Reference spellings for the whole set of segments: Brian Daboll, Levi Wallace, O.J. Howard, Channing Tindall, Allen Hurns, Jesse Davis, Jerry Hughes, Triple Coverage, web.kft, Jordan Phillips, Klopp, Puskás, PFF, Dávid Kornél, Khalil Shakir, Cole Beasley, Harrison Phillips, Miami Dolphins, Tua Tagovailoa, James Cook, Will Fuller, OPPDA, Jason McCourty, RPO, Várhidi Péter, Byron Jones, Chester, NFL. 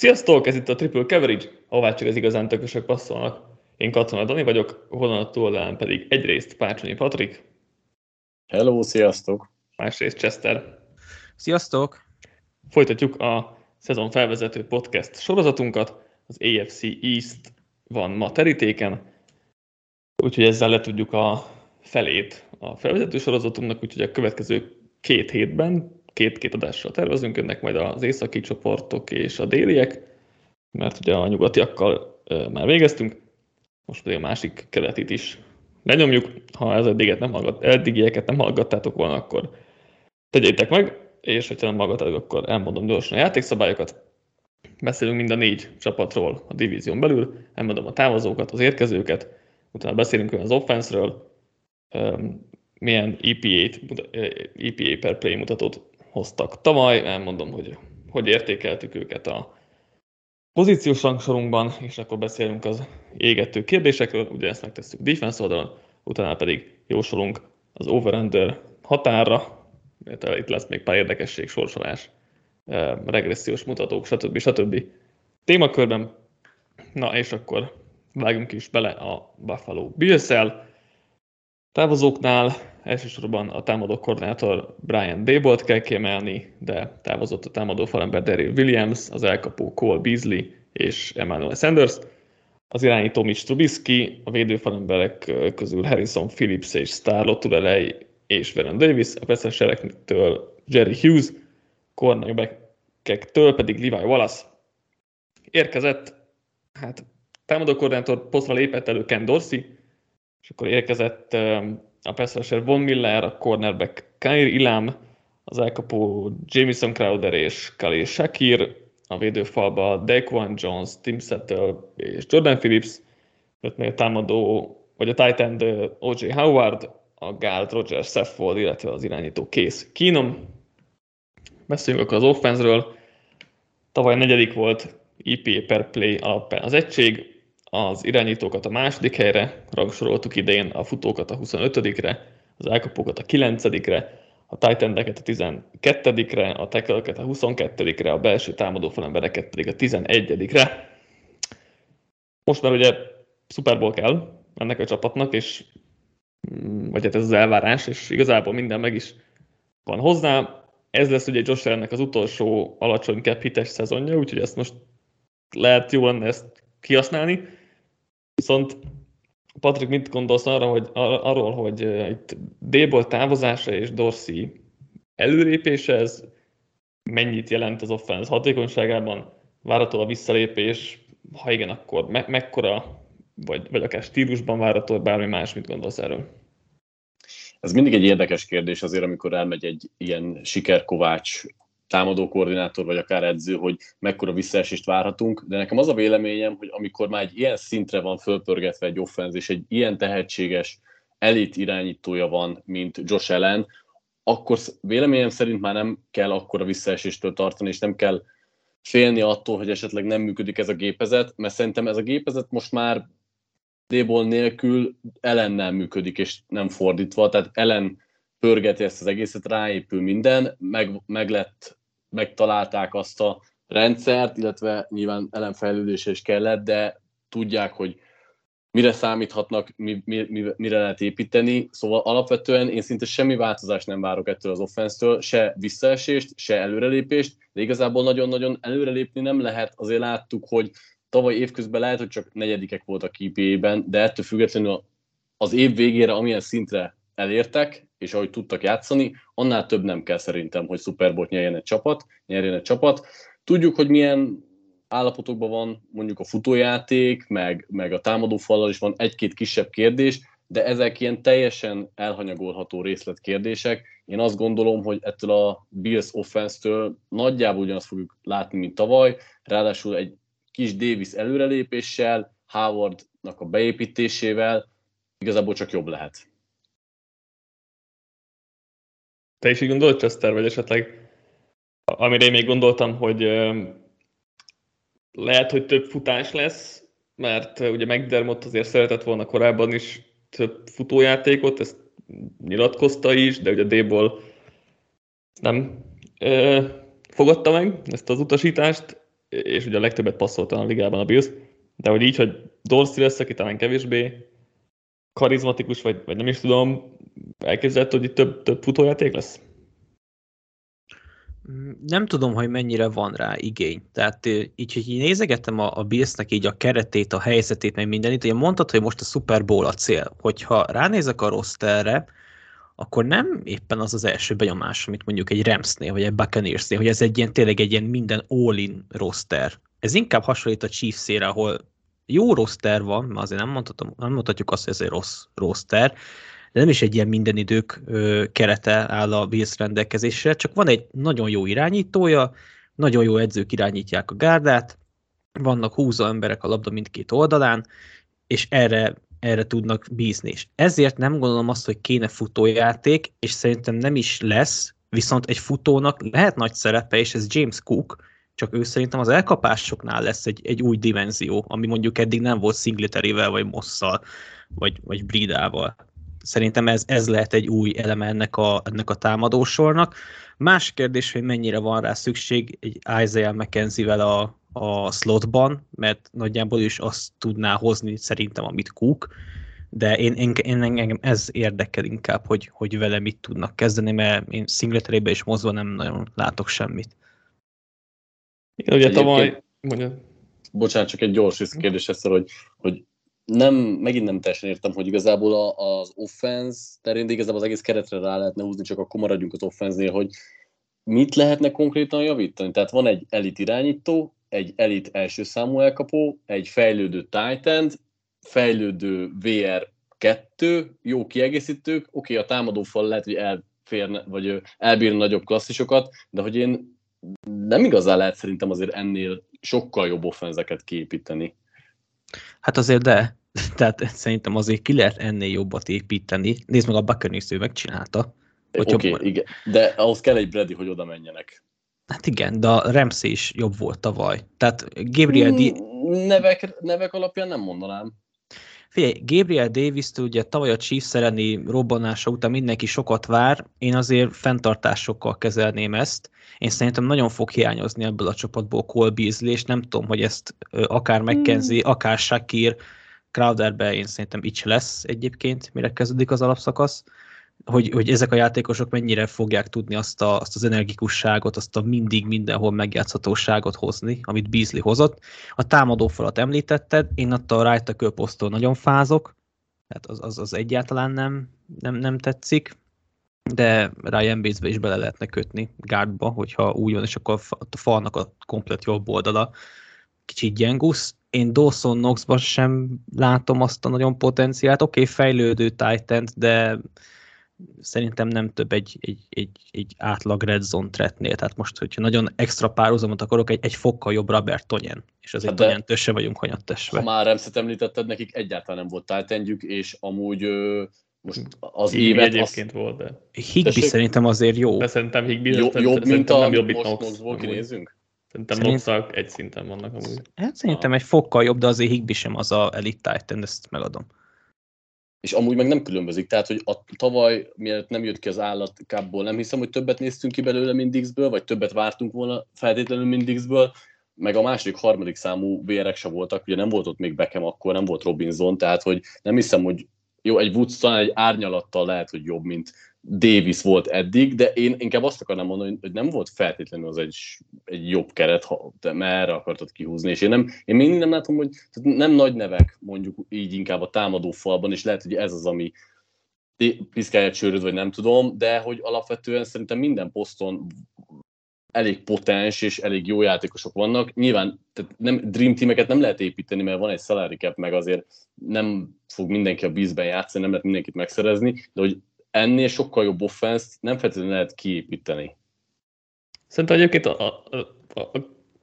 Sziasztok, ez itt a Triple Coverage, ahová csak az igazán tökösök passzolnak. Én Katona Dani vagyok, honnan a túloldalán pedig egyrészt Pácsonyi Patrik. Hello, sziasztok! Másrészt Chester. Sziasztok! Folytatjuk a szezon felvezető podcast sorozatunkat. Az AFC East van ma terítéken, úgyhogy ezzel le tudjuk a felét a felvezető sorozatunknak, úgyhogy a következő két hétben két adással tervezünk, jönnek majd az északi csoportok és a déliek, mert ugye a nyugatiakkal már végeztünk, most pedig a másik keletit is lenyomjuk. Ha ez eddigieket nem hallgattátok volna, akkor tegyétek meg, és hogyha nem hallgattátok, akkor elmondom gyorsan a játékszabályokat. Beszélünk mind a 4 csapatról a divízión belül, elmondom a távozókat, az érkezőket, utána beszélünk az offense-ről, milyen EPA per play mutatót hoztak tavaly, elmondom, hogy értékeltük őket a pozíciós rangsorunkban, és akkor beszélünk az égető kérdésekről, ugye ezt megtesszük defense oldalon, utána pedig jósolunk az over-under határra, mert itt lesz még pár érdekesség, sorsolás, regressziós mutatók, stb. Témakörben. Na és akkor vágjunk is bele a Buffalo Bills-el. Távozóknál elsősorban a támadó koordinátor Brian Dabollt kell kiemelni, de távozott a támadó falember Daryl Williams, az elkapó Cole Beasley és Emmanuel Sanders, az irányító Mitch Trubisky, a védőfalemberek közül Harrison Phillips és Star Lotulelei és Brian Davis, a veszteserektől Jerry Hughes, cornerbackektől pedig Levi Wallace. Érkezett, támadó koordinátor posztra lépett elő Ken Dorsey, és akkor érkezett a pass rusher Von Miller, a cornerback az elkapó Jamison Crowder és Khalil Shakir, a védőfalba Daquan Jones, Tim Settle és Jordan Phillips, ötnél támadó, vagy a tight end O.J. Howard, a guard Roger Saffold, illetve az irányító Case Keenum. Beszéljünk akkor az offense-ről. Tavaly 4. volt EPA per play alapján az egység. Az irányítókat a 2. helyre rangsoroltuk idén, a futókat a 25-re, az elkapókat a 9-re, a tight endeket a 12-re, a tackle-eket a 22-re, a belső támadó falembereket pedig a 11-re. Most már ugye Super Bowl kell ennek a csapatnak, és vagy ez az elvárás, és igazából minden meg is van hozzá. Ez lesz ugye Josh Allennek az utolsó alacsony cap hites szezonja, úgyhogy ezt most lehet jó lenne ezt kihasználni. Viszont Patrik, mit gondolsz arról, hogy itt Daboll távozása és Dorsey előlépése, ez mennyit jelent az offense hatékonyságában? Várható a visszalépés? Ha igen, akkor mekkora, vagy akár stílusban várható, bármi más, mit gondolsz erről? Ez mindig egy érdekes kérdés azért, amikor elmegy egy ilyen sikerkovács támadó koordinátor, vagy akár edző, hogy mekkora visszaesést várhatunk, de nekem az a véleményem, hogy amikor már egy ilyen szintre van fölpörgetve egy offense, és egy ilyen tehetséges elit irányítója van, mint Josh Allen, akkor véleményem szerint már nem kell akkora visszaeséstől tartani, és nem kell félni attól, hogy esetleg nem működik ez a gépezet, mert szerintem ez a gépezet most már Daboll nélkül Allennel működik, és nem fordítva, tehát Allen pörgeti ezt az egészet, ráépül minden, megtalálták azt a rendszert, illetve nyilván ellenfejlődése is kellett, de tudják, hogy mire számíthatnak, mire lehet építeni, szóval alapvetően én szinte semmi változást nem várok ettől az offense-től, se visszaesést, se előrelépést, de igazából nagyon-nagyon előrelépni nem lehet, azért láttuk, hogy tavaly évközben lehet, hogy csak 4. voltak IPA-ben, de ettől függetlenül az év végére, amilyen szintre elértek, és ahogy tudtak játszani, annál több nem kell szerintem, hogy Super Bowl-t nyerjen egy csapat. Tudjuk, hogy milyen állapotokban van mondjuk a futójáték, meg a támadófallal is van egy-két kisebb kérdés, de ezek ilyen teljesen elhanyagolható részletkérdések. Én azt gondolom, hogy ettől a Bills offense-től nagyjából ugyanazt fogjuk látni, mint tavaly, ráadásul egy kis Davis előrelépéssel, Howardnak a beépítésével igazából csak jobb lehet. Te is így gondolod, Chester, vagy esetleg, amire én még gondoltam, hogy lehet, hogy több futás lesz, mert ugye McDermott azért szeretett volna korábban is több futójátékot, ezt nyilatkozta is, de ugye Daboll nem fogadta meg ezt az utasítást, és ugye a legtöbbet passzolta a ligában a Bills, de hogy így, hogy Dorsey lesz, aki talán kevésbé karizmatikus, vagy nem is tudom, elképzelhető, hogy itt több futójáték lesz? Nem tudom, hogy mennyire van rá igény. Tehát így, hogy így nézegettem a Billsnek így a keretét, a helyzetét, meg mindenit, ugye mondtad, hogy most a Super Bowl a cél. Hogyha ránézek a rosterre, akkor nem éppen az az első benyomás, amit mondjuk egy Ramsnél, vagy egy Buccaneersnél, hogy ez egy ilyen, tényleg egy ilyen minden all-in roster. Ez inkább hasonlít a Chiefs-ére, ahol jó roster van, mert azért nem mondhatjuk azt, hogy ez egy rossz roster, de nem is egy ilyen minden idők kerete áll a Bills rendelkezésre, csak van egy nagyon jó irányítója, nagyon jó edzők irányítják a gárdát, vannak húzó emberek a labda mindkét oldalán, és erre tudnak bízni. És ezért nem gondolom azt, hogy kéne futójáték, és szerintem nem is lesz, viszont egy futónak lehet nagy szerepe, és ez James Cook, csak ő szerintem az elkapásoknál lesz egy új dimenzió, ami mondjuk eddig nem volt Singletary-vel, vagy Mosszal, vagy Breedával. Szerintem ez lehet egy új eleme ennek a támadósornak. Más kérdés, hogy mennyire van rá szükség egy Isaiah McKenzie-vel a slotban, mert nagyjából is azt tudná hozni szerintem, amit Cook, de engem ez érdekel inkább, hogy vele mit tudnak kezdeni, mert én Singletary-be és mozva nem nagyon látok semmit. Igen, ugye tavaly... Bocsánat, csak egy gyors kérdés ezzel, hogy megint nem teljesen értem, hogy igazából az offense terén, de igazából az egész keretre rá lehetne húzni, csak akkor maradjunk az offense-nél, hogy mit lehetne konkrétan javítani. Tehát van egy elit irányító, egy elit első számú elkapó, egy fejlődő tight end, fejlődő VR2, jó kiegészítők, oké, a támadófal lehet, hogy elférne, vagy elbír nagyobb klasszisokat, de hogy én nem igazán lehet szerintem azért ennél sokkal jobb offenzeket kiépíteni. Hát azért de. Tehát szerintem azért ki lehet ennél jobbat építeni. Nézd meg, a Buccaneers megcsinálta. Oké, igen. De ahhoz kell egy Brady, hogy oda menjenek. Hát igen, de a Ramsey is jobb volt tavaly. Tehát Gabriel nevek alapján nem mondanám. Figyelj, Gabriel Davis-től ugye tavaly a Chiefs elleni robbanása után mindenki sokat vár, én azért fenntartásokkal kezelném ezt. Én szerintem nagyon fog hiányozni ebből a csapatból Cole Beasley, és nem tudom, hogy ezt akár McKenzie, akár Shakir, Crowderbe én szerintem így lesz egyébként, mire kezdődik az alapszakasz, hogy ezek a játékosok mennyire fogják tudni azt az energikusságot, azt a mindig mindenhol megjátszhatóságot hozni, amit Beasley hozott. A támadófalat említetted, én attól a right tackle poszttól nagyon fázok, tehát az egyáltalán nem tetszik, de Ryan Bates-be is bele lehetne kötni gárdba, hogyha úgy van, és akkor a falnak a komplet jobb oldala kicsit gyengusz. Én Dawson Knox-ban sem látom azt a nagyon potenciált, oké, fejlődő tight end, de szerintem nem több egy átlag red zone threatnél. Tehát most, hogyha nagyon extra párhuzamot akarok, egy fokkal jobb Robert Tonyan, és azért Tonyantől se vagyunk hanyattesve. Ha már Ramsey-t említetted, nekik egyáltalán nem volt tight endjük, és amúgy most az évet... Egyébként volt, de... Higby szerintem azért jó. De szerintem Higby... Jobb, mint a most kinézünk? Szerintem Knox-szak egy szinten vannak amúgy. Hát szerintem egy fokkal jobb, de azért Higby sem az a elite tight end, ezt megadom. És amúgy meg nem különbözik, tehát hogy tavaly, mielőtt nem jött ki az állatkábból, nem hiszem, hogy többet néztünk ki belőle Mindixből, vagy többet vártunk volna feltétlenül Mindixből, meg a második-harmadik számú VR-ek sem voltak, ugye nem volt ott még Beckham akkor, nem volt Robinson, tehát hogy nem hiszem, hogy jó, egy Woods talán egy árnyalattal lehet, hogy jobb, mint Davis volt eddig, de én inkább azt akarnám mondani, hogy nem volt feltétlenül az egy jobb keret, ha te merre akartad kihúzni, és én még nem látom, hogy nem nagy nevek, mondjuk így inkább a támadó falban, és lehet, hogy ez az, ami piszkáját sőröd, vagy nem tudom, de hogy alapvetően szerintem minden poszton elég potens, és elég jó játékosok vannak. Nyilván tehát nem, dream teameket nem lehet építeni, mert van egy salary cap, meg azért nem fog mindenki a bízben játszani, nem lehet mindenkit megszerezni, de hogy ennél sokkal jobb offenszt nem feltétlenül lehet kiépíteni. Szerintem egyébként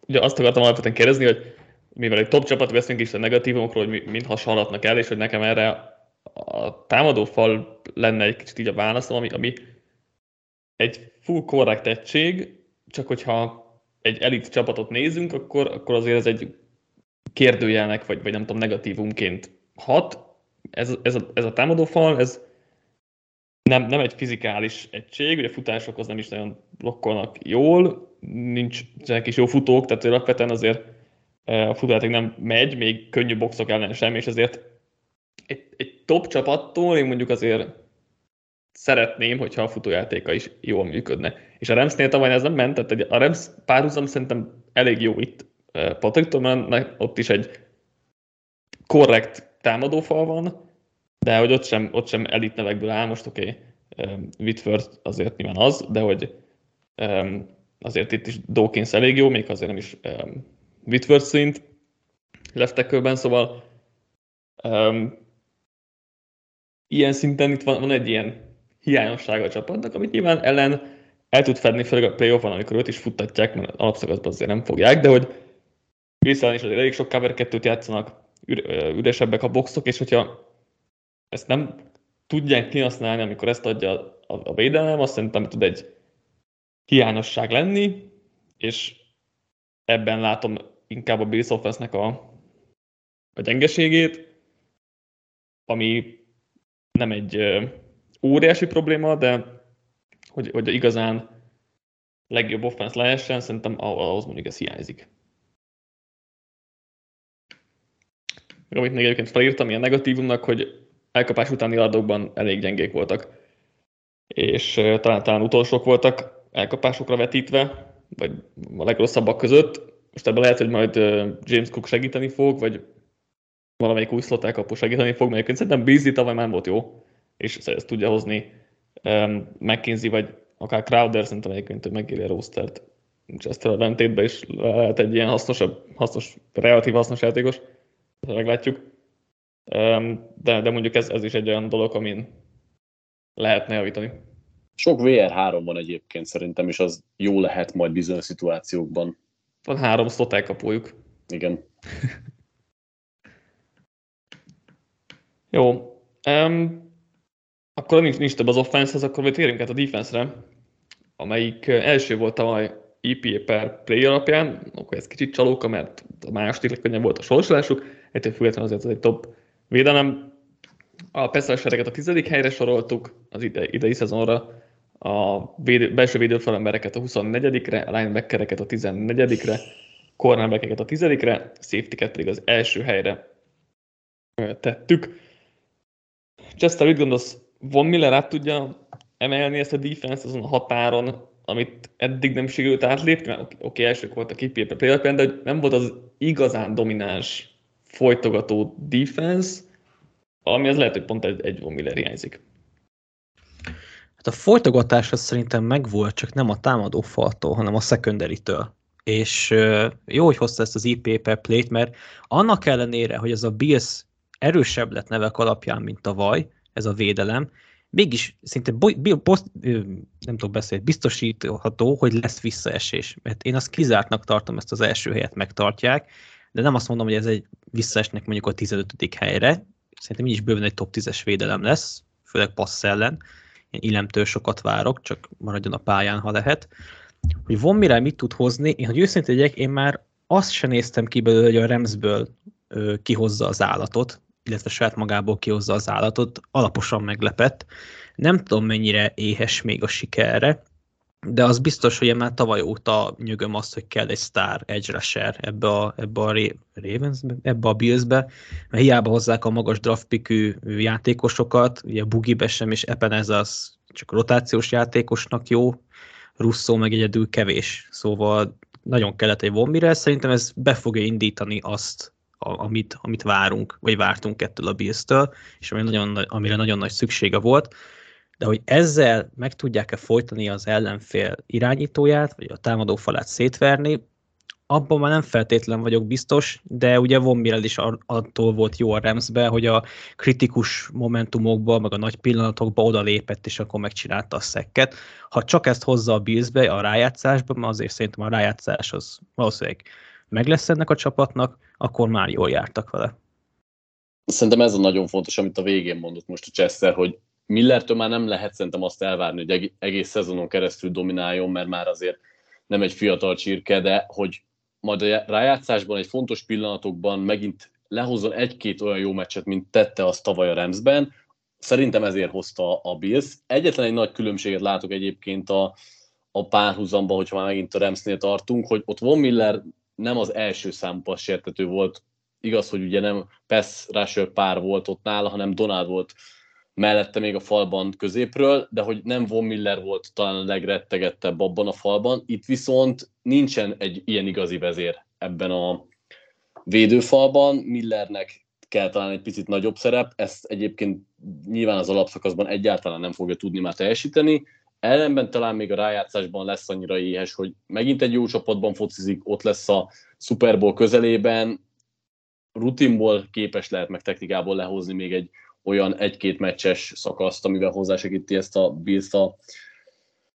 ugye azt akartam alapvetően kérdezni, hogy mivel egy top csapat, beszélünk is a negatívumokról, hogy mind hasonlatnak el, és hogy nekem erre a támadófal lenne egy kicsit így a válaszom, ami egy full korrekt egység, csak hogyha egy elit csapatot nézünk, akkor azért ez egy kérdőjelnek, vagy nem tudom, negatívumként hat. Ez a támadófal, ez nem egy fizikális egység, ugye futásokhoz nem is nagyon blokkolnak jól, nincsenek is jó futók, tehát alapvetően azért a futójáték nem megy, még könnyű boxok ellen sem, és ezért egy top csapattól én mondjuk azért szeretném, hogyha a futójátéka is jól működne. És a Ramsnél tavaly ez nem ment, tehát a Rams párhuzam szerintem elég jó itt Patriktól, mert ott is egy korrekt támadófal van, de hogy ott sem elit nevekből áll, most oké, Whitworth azért nyilván az, de hogy azért itt is Dawkins elég jó, még azért nem is Whitworth szint left tackle-ben, szóval ilyen szinten itt van egy ilyen hiányossága a csapatnak, amit nyilván ellen el tud fedni, főleg a playoffban, amikor őt is futtatják, mert alapszakaszban azért nem fogják, de hogy visszaállni is azért elég sok cover 2-t játszanak, üresebbek a boxok, és hogyha ezt nem tudják kihasználni, amikor ezt adja a védelem, azt szerintem tud egy hiányosság lenni, és ebben látom inkább a Bills offense-nek a gyengeségét, ami nem egy óriási probléma, de hogy igazán legjobb offense lehessen, szerintem ahhoz mondjuk ez hiányzik. Amit még egyébként felírtam ilyen negatívumnak, hogy elkapás utáni yardokban elég gyengék voltak, és talán utolsók voltak elkapásokra vetítve, vagy a legrosszabbak között. Most ebben lehet, hogy majd James Cook segíteni fog, vagy valamelyik új slot elkapó segíteni fog, mert szerintem Beasley tavaly már volt jó, és ezt tudja hozni McKenzie, vagy akár Crowder, szerintem egyébként, hogy megéri a rostert Chester ellentétben, és lehet egy ilyen relatív hasznos játékos, ezt meglátjuk. De mondjuk ez is egy olyan dolog, amin lehetne javítani. Sok VR3 van egyébként szerintem, és az jó lehet majd bizonyos szituációkban. Van 3 slot elkapójuk. Igen. Jó. Akkor nincs több az offense-hez, akkor még térjünk át a defense-re, amelyik első volt tavaly EPA per play alapján, akkor ez kicsit csalóka, mert a második legkönnyebb volt a sorsolásuk, ettől függetlenül azért ez egy top védelem. A passzársereget a 10. helyre soroltuk az idei szezonra, a belső védőfalembereket a 24-re, a linebackereket a 14-re, cornerbackeket a 10-re, safety-ket pedig az első helyre tettük. Chester, mit gondolsz, Von Miller át tudja emelni ezt a defense azon a határon, amit eddig nem sikerült átlépni? Oké, elsők voltak kipírta például, de nem volt az igazán domináns folytogató defense, ami az lehet, hogy pont egy Von Miller hiányzik. Hát a folytogatás az szerintem megvolt, csak nem a támadó faltól, hanem a secondary-től. És jó, hogy hozta ezt az IP per play-t, mert annak ellenére, hogy ez a Bills erősebb lett nevek alapján, mint tavaly, ez a védelem, mégis szinte biztosítható, hogy lesz visszaesés. Mert én azt kizártnak tartom, ezt az első helyet megtartják, de nem azt mondom, hogy ez egy visszaesnek mondjuk a 15. helyre. Szerintem így is bőven egy top 10-es védelem lesz, főleg passz ellen. Én Illemtől sokat várok, csak maradjon a pályán, ha lehet. Hogy Von Miller mit tud hozni, én, hogy őszintén legyek, én már azt sem néztem ki belőle, hogy a Ramsből kihozza az állatot, illetve saját magából kihozza az állatot, alaposan meglepett. Nem tudom, mennyire éhes még a sikerre, de az biztos, hogy én már tavaly óta nyögöm azt, hogy kell egy sztár, egy rusher ebbe a Bills-be, mert hiába hozzák a magas draftpickű játékosokat, ugye Boogie Basham és Epenezas csak rotációs játékosnak jó, Russo meg egyedül kevés, szóval nagyon kellett egy Von Miller, szerintem ez be fogja indítani azt, amit várunk, vagy vártunk ettől a Bills-től, és amire nagyon nagy szüksége volt. De hogy ezzel meg tudják-e folytani az ellenfél irányítóját, vagy a támadó falát szétverni, abban már nem feltétlen vagyok biztos, de ugye Von Miller is attól volt jó a Ramsbe, hogy a kritikus momentumokban, meg a nagy pillanatokban odalépett, és akkor megcsinálta a szekket. Ha csak ezt hozza a Billsbe, a rájátszásba, mert azért szerintem a rájátszás az valószínűleg meg lesz ennek a csapatnak, akkor már jól jártak vele. Szerintem ez a nagyon fontos, amit a végén mondott most a Chester, hogy Millertől már nem lehet szerintem azt elvárni, hogy egész szezonon keresztül domináljon, mert már azért nem egy fiatal csirke, de hogy majd a rájátszásban, egy fontos pillanatokban megint lehozzon egy-két olyan jó meccset, mint tette az tavaly a Ramsben. Szerintem ezért hozta a Bills. Egyetlen egy nagy különbséget látok egyébként a a párhuzamba, hogyha már megint a Ramsnél tartunk, hogy ott Von Miller nem az első számú passértető volt, igaz, hogy ugye nem pass rusher pár volt ott nála, hanem Donald volt mellette még a falban középről, de hogy nem Von Miller volt talán a legrettegettebb abban a falban, itt viszont nincsen egy ilyen igazi vezér ebben a védőfalban, Millernek kell talán egy picit nagyobb szerep, ezt egyébként nyilván az alapszakaszban egyáltalán nem fogja tudni már teljesíteni, ellenben talán még a rájátszásban lesz annyira éhes, hogy megint egy jó csapatban focizik, ott lesz a Super Bowl közelében, rutinból képes lehet meg technikából lehozni még egy olyan egy-két meccses szakaszt, amivel hozzásegíti ezt a Bills a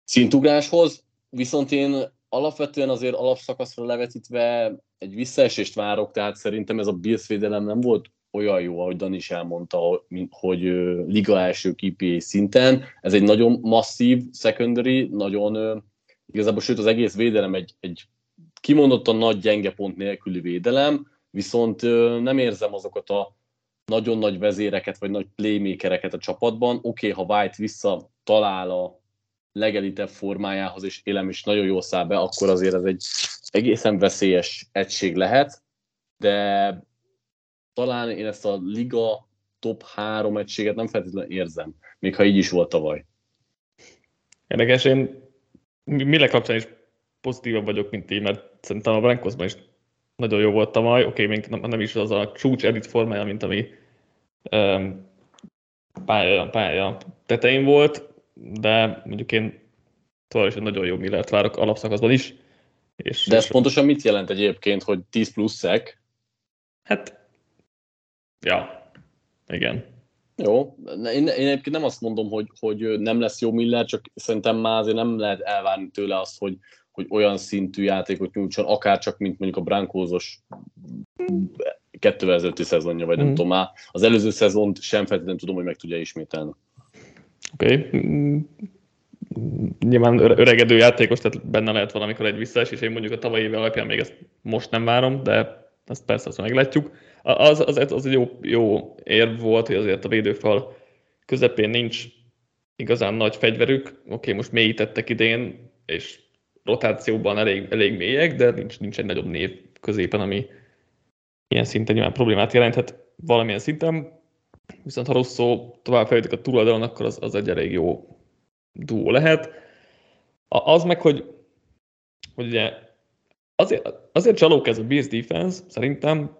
szintugráshoz, viszont én alapvetően azért alapszakaszra levetítve egy visszaesést várok, tehát szerintem ez a Bills védelem nem volt olyan jó, ahogy Dani is elmondta, hogy liga első KPA szinten. Ez egy nagyon masszív secondary, nagyon igazából, sőt az egész védelem egy kimondottan nagy gyenge pont nélküli védelem, viszont nem érzem azokat a nagyon nagy vezéreket, vagy nagy playmakereket a csapatban. Oké, ha White vissza talál a legelitebb formájához, és élem is nagyon jól száll be, akkor azért ez egy egészen veszélyes egység lehet, de talán én ezt a liga top 3 egységet nem feltétlenül érzem, még ha így is volt tavaly. Érdekes, én mire kapcsán is pozitívabb vagyok, mint én, mert szerintem a Brankozban is nagyon jó volt tavaly, oké, még nem is az a csúcs elit formája, mint ami pálya tetején volt, de mondjuk én tovább is egy nagyon jó Millert várok alapszakaszban is. De ez pontosan mit jelent egyébként, hogy 10 pluszek? Hát, ja, igen. Jó, én egyébként nem azt mondom, hogy nem lesz jó Miller, csak szerintem már azért nem lehet elvárni tőle azt, hogy olyan szintű játékot nyújtson, akár csak mint mondjuk a Broncos-os 2005-i szezonja, vagy nem tudom már. Az előző szezont sem feltétlenül tudom, hogy meg tudja ismételni. Oké. Nyilván öregedő játékos, tehát benne lehet valamikor egy visszaesés, és én mondjuk a tavalyi éve alapján még ezt most nem várom, de ezt persze azt meglátjuk. Az egy jó érv volt, hogy azért a védőfal közepén nincs igazán nagy fegyverük. Oké, most mélyítettek idén, és rotációban elég mélyek, de nincs egy nagyobb név középen, ami ilyen szinten nyilván problémát jelenthet valamilyen szinten. Viszont ha rosszul tovább fejlődik a tulajdon, akkor az egy elég jó duó lehet. Az meg, hogy ugye azért csalók ez a Bills defense, szerintem,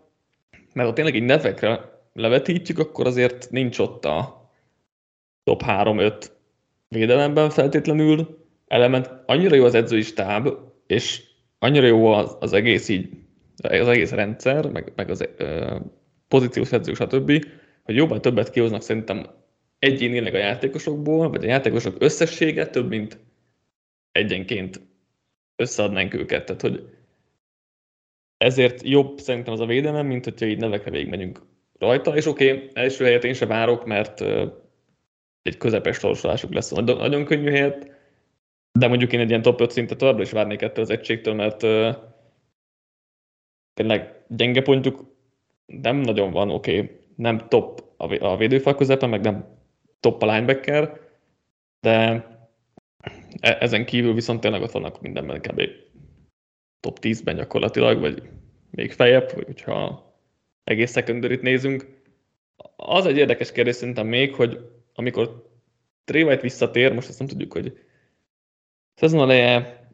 mert ha tényleg így nevekre levetítjük, akkor azért nincs ott a top 3-5 védelemben feltétlenül. Element annyira jó az edzői stáb, és annyira jó az egész így, az egész rendszer, meg az pozíciós edzők, stb., hogy jobban többet kihoznak szerintem egyénileg a játékosokból, vagy a játékosok összessége több, mint egyenként összeadnánk őket. Tehát, hogy ezért jobb szerintem az a védelem, mint hogyha így nevekre végigmegyünk rajta. És oké, első helyet én se várok, mert egy közepes sorsolásuk lesz nagyon könnyű helyet, de mondjuk én egy ilyen top 5 szintet továbbra is várnék ettől az egységtől, mert tényleg gyenge pontjuk nem nagyon van, oké. Nem top a védőfal közepen, meg nem top a linebacker, de ezen kívül viszont tényleg ott vannak mindenben kb. Top 10-ben gyakorlatilag, vagy még feljebb, hogyha egész secondary-t nézünk. Az egy érdekes kérdés szerintem még, hogy amikor Trey White visszatér, most ezt nem tudjuk, hogy szezon eleje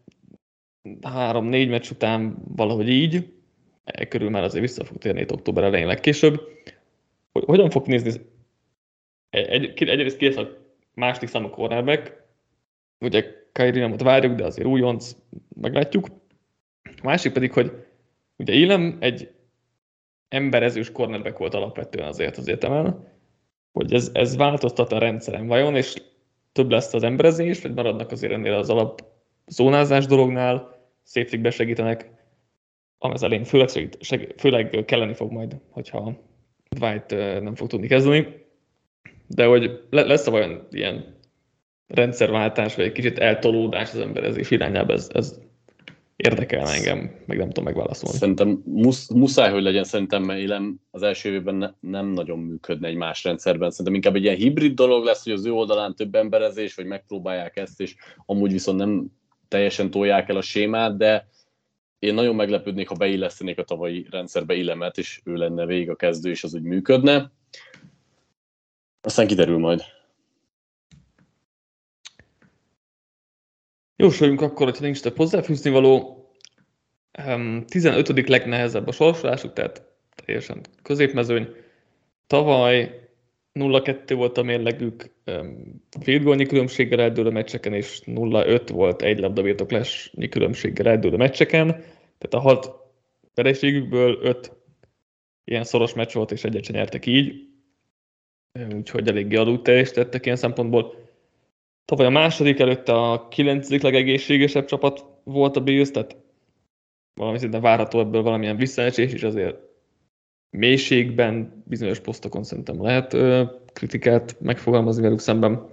3-4 meccs után valahogy így, körül már azért vissza fog térni október elején legkésőbb, hogyan fog nézni? Egyrészt kész a második számú cornerback, ugye Kyrie nem ott várjuk, de azért újonc, meglátjuk. A másik pedig, hogy ugye Ilem egy emberezős cornerback volt alapvetően azért az egyetemen, hogy ez változtat a rendszeren vajon, és több lesz az emberezés, vagy maradnak azért ennél az alapzónázás dolognál, safety-kbe segítenek, amez elén főleg kelleni fog majd, hogyha White nem fog tudni kezdeni, de hogy lesz-e vajon ilyen rendszerváltás, vagy egy kicsit eltolódás az emberezés irányába, ez érdekel engem, meg nem tudom megválaszolni. Szerintem muszáj, hogy legyen, szerintem Mélem az első évben nem nagyon működne egy más rendszerben, szerintem inkább egy ilyen hibrid dolog lesz, hogy az ő oldalán több emberezés, vagy megpróbálják ezt, és amúgy viszont nem teljesen tolják el a sémát, de én nagyon meglepődnék, ha beillesztenék a tavalyi rendszerbe Illemet, és ő lenne végig a kezdő, és az úgy működne. Aztán kiderül majd. Jósoljunk akkor, hogyha nincs több hozzáfűzni való. 15. legnehezebb a sorsolásuk, tehát teljesen középmezőny. Tavaly 0-2 volt a mérlegük, field goal-nyi különbséggel eldől a meccseken, és 0-5 volt egy labdabirtoklásnyi különbséggel eldől a meccseken. Tehát a 6 vereségükből 5 ilyen szoros meccs volt, és egyet sem nyertek így. Úgyhogy eléggé adó teljesítést tettek ilyen szempontból. Tavaly a második, előtte a 9. legegészségesebb csapat volt a Bills, tehát valami szinten várható ebből valamilyen visszaesés, és azért mélységben, bizonyos posztokon szerintem lehet kritikát megfogalmazni velük szemben.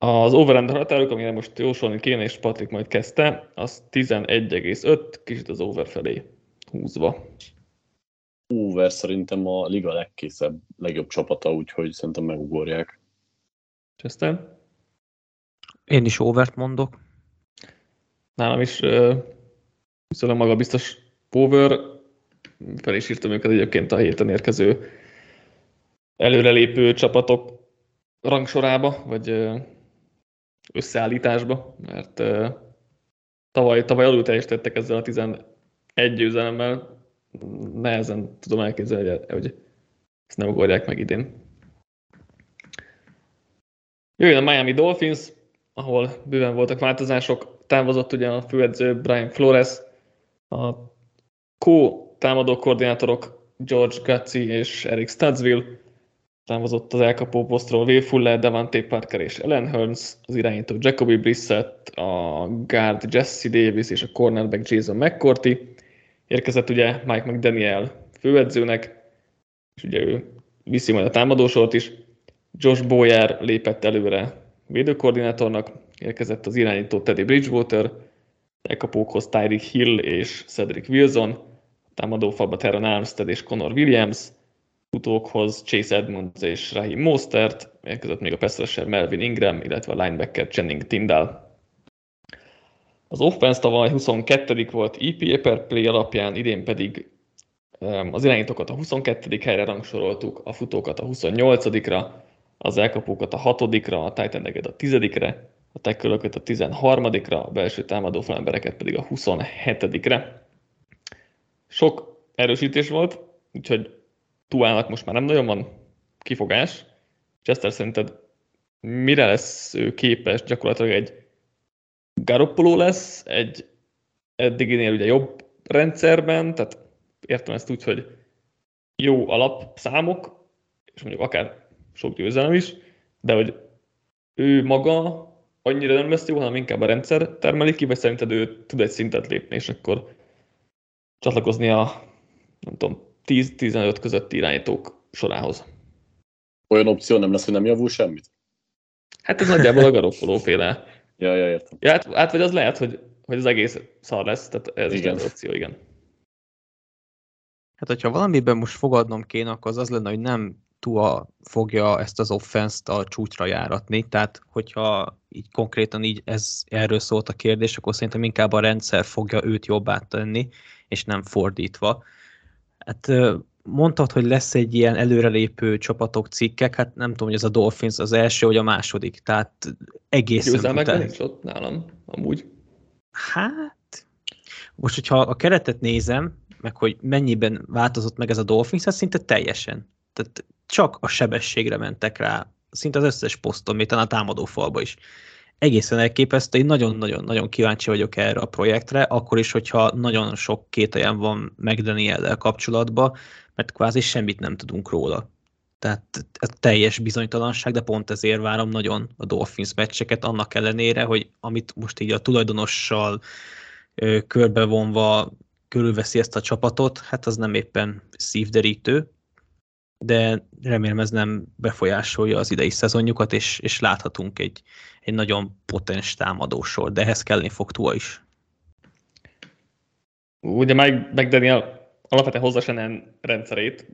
Az over-under határok, amire most jósolni kéne, és Patrik majd kezdte, az 11,5, kicsit az over felé húzva. Over szerintem a liga legkészebb, legjobb csapata, úgyhogy szerintem megugorják. Chester? Én is overt mondok. Nálam is viszont maga biztos over. Fel is írtam őket egyébként a héten érkező előrelépő csapatok rangsorába, vagy összeállításba, mert tavaly alulteljesítettek ezzel a 11 győzelemmel. Nehezen tudom elképzelni, hogy ezt nem ugorják meg idén. Jöjjön a Miami Dolphins, ahol bőven voltak változások. Távozott ugye a főedző Brian Flores, a co-támadó koordinátorok George Gutsy és Eric Studsville, távozott az elkapó posztról Will Fuller, DeVante Parker és Allen Hurns, az irányító Jacoby Brissett, a guard Jesse Davis és a cornerback Jason McCourty. Érkezett ugye Mike McDaniel főedzőnek, és ugye ő viszi majd a támadósort is. Josh Boyer lépett előre védőkoordinátornak, érkezett az irányító Teddy Bridgewater, elkapókhoz Tyreek Hill és Cedric Wilson, a támadófalba Terran Armstead és Connor Williams, utókhoz Chase Edmonds és Raheem Mostert, érkezett még a pass rusher Melvin Ingram, illetve a linebacker Channing Tindall. Az offense tavaly 22. volt EPA per play alapján, idén pedig az irányítókat a 22. helyre rangsoroltuk, a futókat a 28-ra, az elkapókat a 6-ra, a tight endeket a 10-re, a tackle-öket a 13-ra, a belső támadó falembereket pedig a 27-re. Sok erősítés volt, úgyhogy Tuának most már nem nagyon van kifogás. Chester, szerinted mire lesz ő képes? Gyakorlatilag egy Garoppolo lesz, egy eddiginél ugye jobb rendszerben, tehát értem ezt úgy, hogy jó alapszámok, és mondjuk akár sok győzelem is, de hogy ő maga annyira nem lesz jó, hanem inkább a rendszer termelik ki, vagy szerinted ő tud egy szintet lépni, és akkor csatlakozni a, nem tudom, 10-15 közötti irányítók sorához. Olyan opció nem lesz, hogy nem javul semmit? Hát ez nagyjából a Garoppolo-féle. Ja, értem. Ja, hát vagy az lehet, hogy az egész szar lesz, tehát ez igen. Is az opció, igen. Hát, hogyha valamiben most fogadnom kéne, akkor az lenne, hogy nem Tua fogja ezt az offenszt a csúcsra járatni, tehát hogyha így konkrétan így erről szólt a kérdés, akkor szerintem inkább a rendszer fogja őt jobbá tenni, és nem fordítva. Hát mondtad, hogy lesz egy ilyen előrelépő csapatok cikkek, hát nem tudom, hogy ez a Dolphins az első, vagy a második, tehát egészen... Győzelmekben nincs ott nálam, amúgy. Hát, most hogyha a keretet nézem, meg hogy mennyiben változott meg ez a Dolphins, hát szinte teljesen. Tehát csak a sebességre mentek rá, szinte az összes poszton, még talán a támadófalba is. Egészen elképesztő, én nagyon-nagyon-nagyon kíváncsi vagyok erre a projektre, akkor is, hogyha nagyon sok kételyem van McDaniellel kapcsolatban, mert kvázi semmit nem tudunk róla. Tehát ez teljes bizonytalanság, de pont ezért várom nagyon a Dolphins meccseket, annak ellenére, hogy amit most így a tulajdonossal körbevonva körülveszi ezt a csapatot, hát az nem éppen szívderítő, de remélem ez nem befolyásolja az idei szezonjukat, és láthatunk egy nagyon potens támadósort, de ehhez kellene fog Tua is. Ugye McDaniel alapvetően hozza Shannon rendszerét,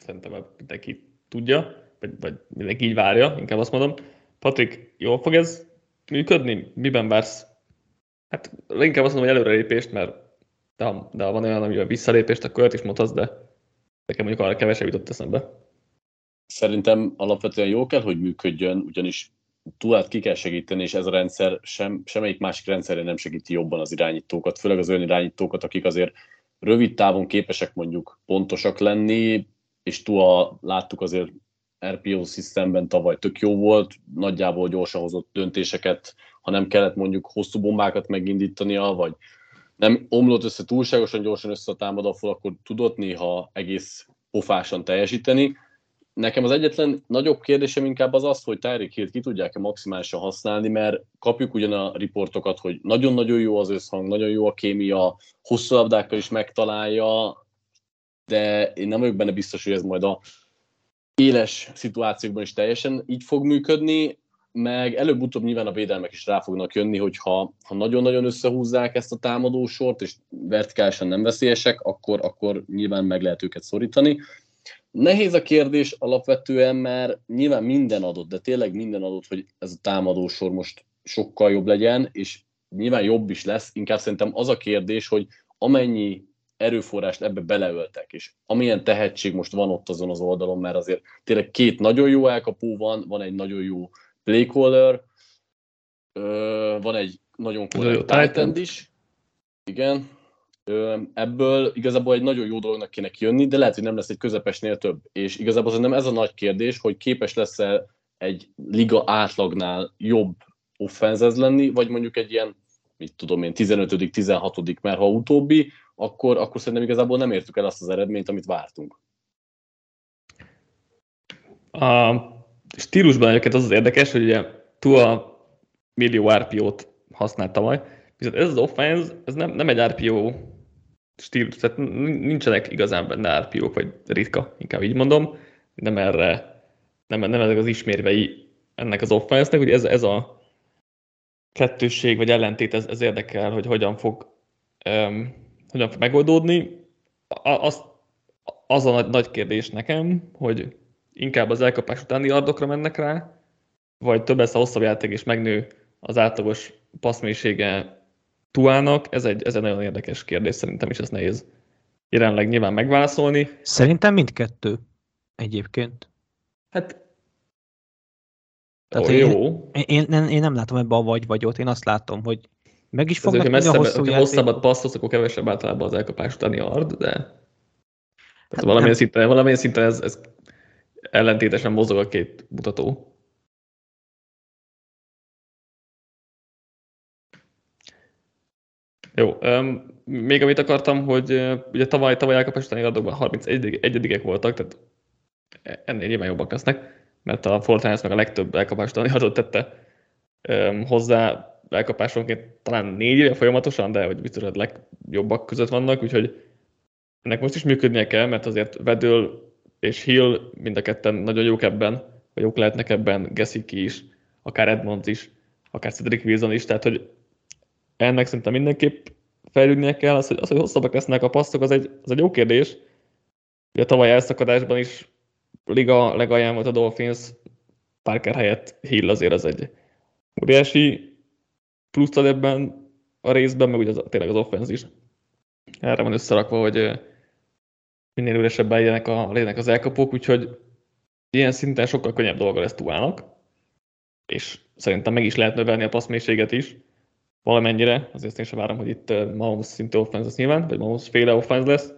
szerintem mindenki tudja, vagy mindenki így várja, inkább azt mondom. Patrik, jól fog ez működni? Miben vársz Hát inkább azt mondom, hogy előrelépést, mert de ha van olyan, amivel visszalépést, akkor őt is mondhatsz, de nekem mondjuk arra kevesebb jutott eszembe. Szerintem alapvetően jó kell, hogy működjön, ugyanis Tuát ki kell segíteni, és ez a rendszer semmelyik másik rendszerre nem segíti jobban az irányítókat, főleg az olyan irányítókat, akik azért rövid távon képesek mondjuk pontosak lenni, és Tua láttuk azért RPO-hoz szemben tavaly tök jó volt, nagyjából gyorsan hozott döntéseket, ha nem kellett mondjuk hosszú bombákat megindítania, vagy nem omlott össze túlságosan gyorsan össze a támadófal, akkor tudott néha egész pofásan teljesíteni. Nekem az egyetlen nagyobb kérdésem inkább az, hogy Tyreek Hillt ki tudják-e maximálisan használni, mert kapjuk ugyan a riportokat, hogy nagyon-nagyon jó az összhang, nagyon jó a kémia, hosszú labdákkal is megtalálja, de én nem vagyok benne biztos, hogy ez majd a éles szituációkban is teljesen így fog működni, meg előbb-utóbb nyilván a védelmek is rá fognak jönni, hogy ha nagyon-nagyon összehúzzák ezt a támadósort, és vertikálisan nem veszélyesek, akkor nyilván meg lehet őket szorítani. Nehéz a kérdés alapvetően, mert nyilván minden adott, de tényleg minden adott, hogy ez a támadósor most sokkal jobb legyen, és nyilván jobb is lesz. Inkább szerintem az a kérdés, hogy amennyi erőforrást ebbe beleöltek, és amilyen tehetség most van ott azon az oldalon, mert azért tényleg két nagyon jó elkapó van egy nagyon jó playcaller, van egy nagyon korrekt tight end is, igen, ebből igazából egy nagyon jó dolognak kéne kijönni, de lehet, hogy nem lesz egy közepesnél több, és igazából szerintem ez a nagy kérdés, hogy képes lesz-e egy liga átlagnál jobb offenzez lenni, vagy mondjuk egy ilyen, mit tudom én, 15., 16., mert ha utóbbi, akkor szerintem igazából nem értük el azt az eredményt, amit vártunk. A stílusban egyébként az érdekes, hogy ugye Tua millió RPO-t használt tavaly, viszont ez az offense, ez nem egy RPO stílus, tehát nincsenek igazán benne RPO-k, vagy ritka, inkább így mondom, nem ezek az ismérvei ennek az offense-nek, hogy ez a kettősség, vagy ellentét, ez érdekel, hogy hogyan fog megoldódni. Az a nagy kérdés nekem, hogy inkább az elkapás utáni yardokra mennek rá, vagy több lesz a hosszabb játék, és megnő az átlagos passzmélysége Tuának. Ez egy nagyon érdekes kérdés, szerintem is ez nehéz jelenleg nyilván megválaszolni. Szerintem mindkettő egyébként. Hát jó. Én nem látom ebbe a vagy-vagyot, én azt látom, hogy meg is fognak menni a hosszú játék. Ha hosszabbat passzolsz, akkor kevesebb általában az elkapás utáni yard, de hát valamilyen szinten ez ellentétesen mozog a két mutató. Jó, még amit akartam, hogy ugye tavaly elkapás utáni yardokban 31-ek voltak, tehát ennél nyilván jobbak lesznek, mert a Fortnite meg a legtöbb elkapás utáni yardot tette hozzá, elkapásonként talán 4 éve folyamatosan, de hogy biztos, hogy a legjobbak között vannak, úgyhogy ennek most is működnie kell, mert azért Weddle és Hill mind a ketten nagyon jók ebben, vagy jók lehetnek ebben, Gesicki is, akár Edmonds is, akár Cedric Wilson is, tehát hogy ennek szerintem mindenképp fejlődnie kell. Az, hogy hosszabbak lesznek a passzok, az egy jó kérdés. Ugye tavaly elszakadásban is liga legalján volt a Dolphins, Parker helyett Hill azért az egy óriási plusz ad ebben a részben, meg ugye tényleg az offense is. Erre van összerakva, hogy minél üresebben legyenek az elkapók, úgyhogy ilyen szinten sokkal könnyebb dolga lesz Tuának, és szerintem meg is lehet növelni a passzmélységet is valamennyire, azért én sem várom, hogy itt Mahomes szintű offense lesz nyilván, vagy Mahomes féle offense lesz,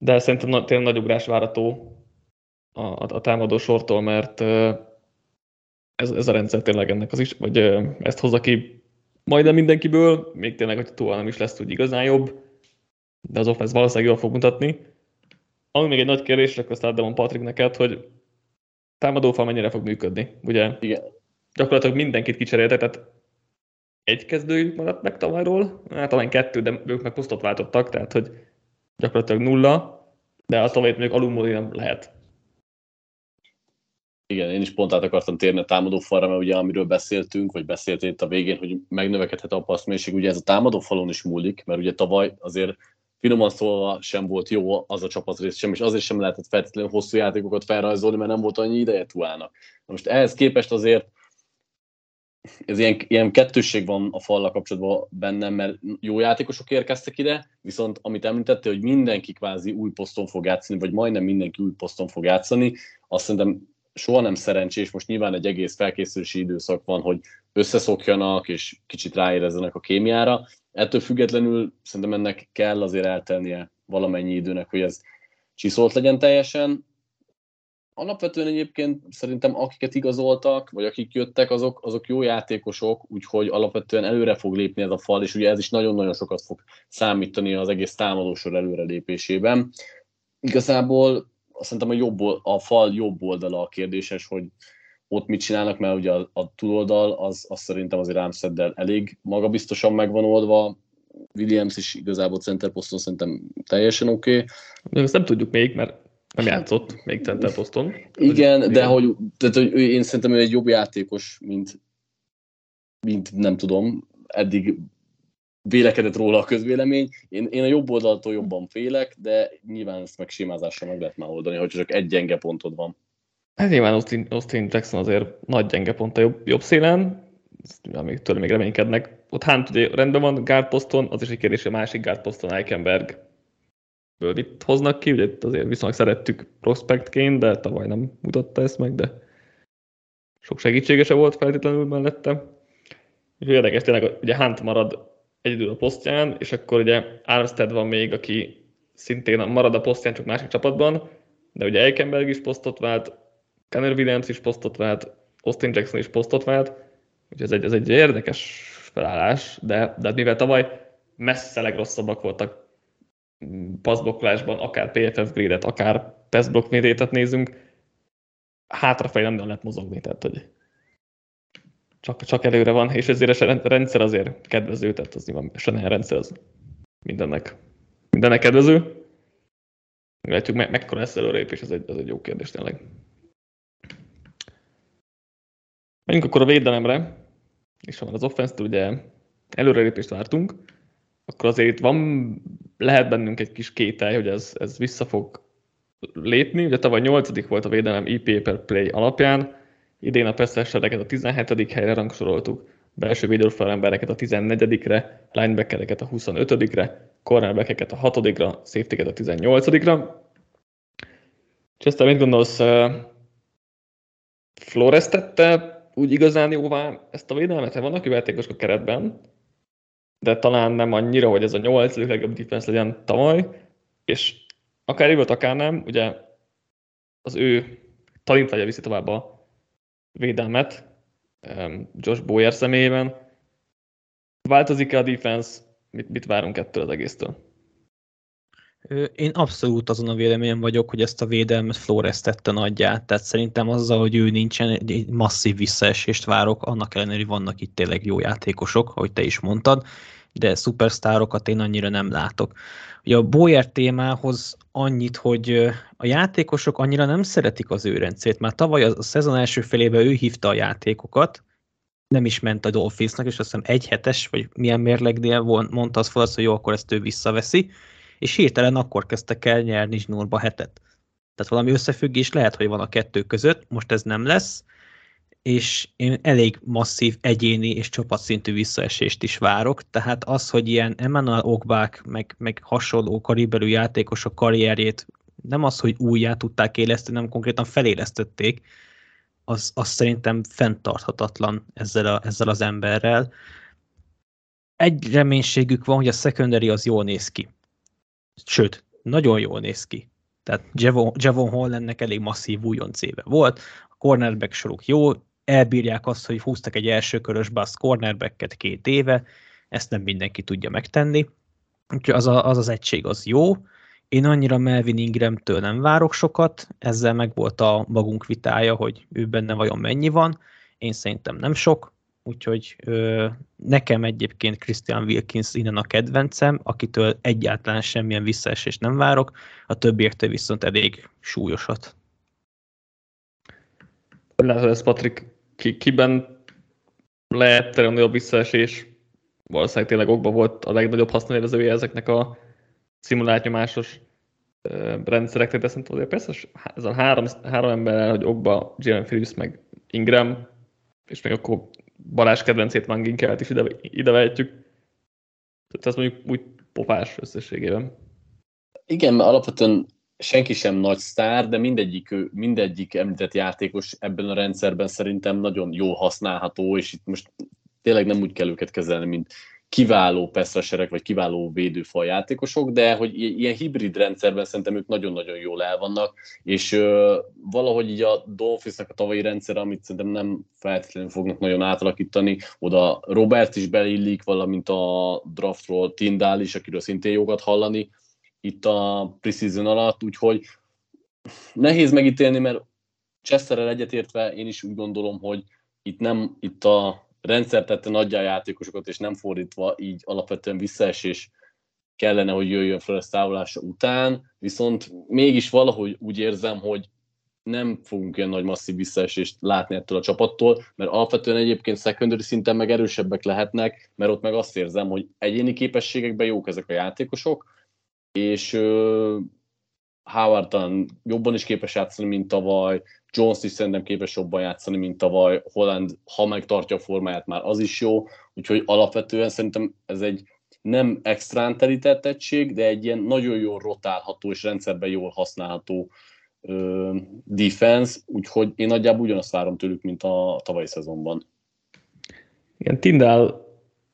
de szerintem tényleg nagy ugrás várható a támadó sortól, mert ez a rendszer tényleg ennek az is, vagy ezt hozza ki majdnem mindenkiből, még tényleg, hogy Tua nem is lesz úgy igazán jobb, de az offense valószínűleg jól fog mutatni. Ami még egy nagy kérdés, akkor azt átadom Patrik neked, hogy támadófal mennyire fog működni, ugye? Igen. Gyakorlatilag mindenkit kicseréltek, tehát egy kezdőjük maradt meg tavalyról, hát talán 2, de ők meg posztot váltottak, tehát hogy gyakorlatilag 0, de a tavalyit még alulmúlni nem lehet. Igen, én is pont át akartam térni a támadófalra, mert ugye amiről beszéltünk, vagy beszéltél itt a végén, hogy megnövekedhet a passzmélység, ugye ez a támadófalon is múlik, mert ugye tavaly azért finoman szólva sem volt jó az a csapatrész sem, és azért sem lehetett feltétlenül hosszú játékokat felrajzolni, mert nem volt annyi ideje Tuának. Most ehhez képest azért ez ilyen kettősség van a fallal kapcsolatban bennem, mert jó játékosok érkeztek ide, viszont amit említette, hogy mindenki kvázi új poszton fog játszani, vagy majdnem mindenki új poszton fog játszani, azt szerintem soha nem szerencsés, most nyilván egy egész felkészülési időszak van, hogy összeszokjanak, és kicsit ráérezzenek a kémiára. Ettől függetlenül szerintem ennek kell azért eltennie valamennyi időnek, hogy ez csiszolt legyen teljesen. Alapvetően egyébként szerintem akiket igazoltak, vagy akik jöttek, azok jó játékosok, úgyhogy alapvetően előre fog lépni ez a fal, és ugye ez is nagyon-nagyon sokat fog számítani az egész támadósor előrelépésében. Igazából szerintem a fal jobb oldala a kérdéses, hogy ott mit csinálnak, mert ugye a túloldal az szerintem azért Armsteaddel elég magabiztosan megvan oldva, Williams is igazából center poszton szerintem teljesen oké. De ezt nem tudjuk még, mert nem játszott még center poszton. Igen, de hogy én szerintem ő egy jobb játékos, mint nem tudom, eddig vélekedett róla a közvélemény. Én a jobb oldaltól jobban félek, de nyilván ezt meg simázással meg lehet már oldani, hogyha csak egy gyenge pontod van. Hát nyilván Austin Jackson azért nagy gyenge pont a jobb szélen, tőle még reménykednek. Ott Hunt ugye rendben van guard poszton, az is egy kérdés, hogy a másik guard poszton Eikenbergből itt hoznak ki, ugye azért viszonylag szerettük prospektként, de tavaly nem mutatta ezt meg, de sok segítsége se volt feltétlenül mellette. És érdekes tényleg, ugye Hunt marad egyedül a posztján, és akkor ugye Armstead van még, aki szintén marad a posztján, csak másik csapatban, de ugye Eikenberg is posztot vált, Connor Williams is posztot vált, Austin Jackson is posztot vált, úgyhogy ez egy érdekes felállás, de mivel tavaly messze legrosszabbak voltak passzblokkolásban, akár PFF grade-et, akár passzblokk mérétet nézünk, hátrafelé nem lehet mozogni, tehát hogy csak előre van, és ezért a rendszer azért kedvező, tehát az nyilván a rendszer az mindennek kedvező. Látjuk, mekkora lesz előrelépés, ez egy jó kérdés tényleg. Menjünk akkor a védelemre, és ha már az offense-től ugye előrelépést vártunk, akkor azért itt lehet bennünk egy kis kételj, hogy ez vissza fog lépni. Ugye tavaly 8. volt a védelem IP per play alapján, idén a pass-rushereket a 17. helyre rangsoroltuk, belső védőfalembereket a 14-re, linebackereket a 25-re, cornerbackeket a 6-ra, safety-ket a 18-ra. Chester, mit gondolsz, Flores tette úgy igazán jóvá ezt a védelmet? Vannak jó játékosok a keretben, de talán nem annyira, hogy ez a 8. legjobb defense legyen tavaly, és akár így volt, akár nem, ugye az ő talentvágya viszi tovább a védelmet Josh Boyer személyében. Változik-e a defense? Mit várunk ettől az egésztől? Én abszolút azon a véleményem vagyok, hogy ezt a védelmet Flores tette nagyját, tehát szerintem azzal, hogy ő nincsen, egy masszív visszaesést várok, annak ellenére, hogy vannak itt tényleg jó játékosok, ahogy te is mondtad, de szupersztárokat én annyira nem látok. Ugye a Boyer témához annyit, hogy a játékosok annyira nem szeretik az ő rendszert, már tavaly a szezon első felében ő hívta a játékokat, nem is ment a Dolphinsnak, és azt hiszem 1-7-es, vagy milyen mérlegnél mondta az Flores, hogy jó, akkor ezt ő visszaveszi, és hirtelen akkor kezdtek el nyerni zsinórba hetet. Tehát valami összefüggés lehet, hogy van a kettő között, most ez nem lesz, és én elég masszív egyéni és csapatszintű visszaesést is várok, tehát az, hogy ilyen Emmanuel Ogbák, meg hasonló kaliberű játékosok karrierjét nem az, hogy újjá tudták éleszteni, nem konkrétan felélesztették, az szerintem fenntarthatatlan ezzel az emberrel. Egy reménységük van, hogy a secondary az jól néz ki. Sőt, nagyon jól néz ki. Tehát Jevon Hollandnek elég masszív újonc éve volt, a cornerback soruk jó, elbírják azt, hogy húztak egy elsőkörös bassz cornerbacket 2 éve, ezt nem mindenki tudja megtenni. Úgyhogy az egység az jó. Én annyira Melvin Ingramtől nem várok sokat, ezzel meg volt a magunk vitája, hogy ő benne vajon mennyi van, én szerintem nem sok. Úgyhogy nekem egyébként Christian Wilkins innen a kedvencem, akitől egyáltalán semmilyen visszaesést nem várok, a többiektől viszont elég súlyosat. Látod ezt, Patrik, kiben lehet terülni a visszaesés? Valószínűleg tényleg okban volt a legnagyobb haszonélvezője ezeknek a szimulátnyomásos rendszereknek, de szerintem azért persze ez a három ember, hogy okba Jalen Phillips meg Ingram, és még akkor Balázs kedvencét Manginkelt is ide vehetjük. Tehát ez mondjuk úgy popás összességében. Igen, alapvetően senki sem nagy sztár, de mindegyik említett játékos ebben a rendszerben szerintem nagyon jól használható, és itt most tényleg nem úgy kell őket kezelni, mint kiváló pass rusherek, vagy kiváló védőfal játékosok, de hogy ilyen hibrid rendszerben szerintem ők nagyon-nagyon jól elvannak, és valahogy így a Dolphinsnak a tavalyi rendszer, amit szerintem nem feltétlenül fognak nagyon átalakítani, oda Robert is beillik, valamint a draftról Tindall is, akiről szintén jókat hallani itt a preseason alatt, úgyhogy nehéz megítélni, mert Chesterrel egyetértve én is úgy gondolom, hogy itt a rendszer tette nagyjá játékosokat, és nem fordítva, így alapvetően visszaesés kellene, hogy jöjjön Flores távolása után, viszont mégis valahogy úgy érzem, hogy nem fogunk ilyen nagy masszív visszaesést látni ettől a csapattól, mert alapvetően egyébként secondary szinten meg erősebbek lehetnek, mert ott meg azt érzem, hogy egyéni képességekben jók ezek a játékosok, és Howard talán jobban is képes játszani, mint tavaly, Jones is szerintem képes jobban játszani, mint tavaly, Holland, ha megtartja a formáját, már az is jó, úgyhogy alapvetően szerintem ez egy nem extrán terített egység, de egy ilyen nagyon jól rotálható és rendszerben jól használható defense, úgyhogy én nagyjából ugyanazt várom tőlük, mint a tavalyi szezonban. Igen, Tindall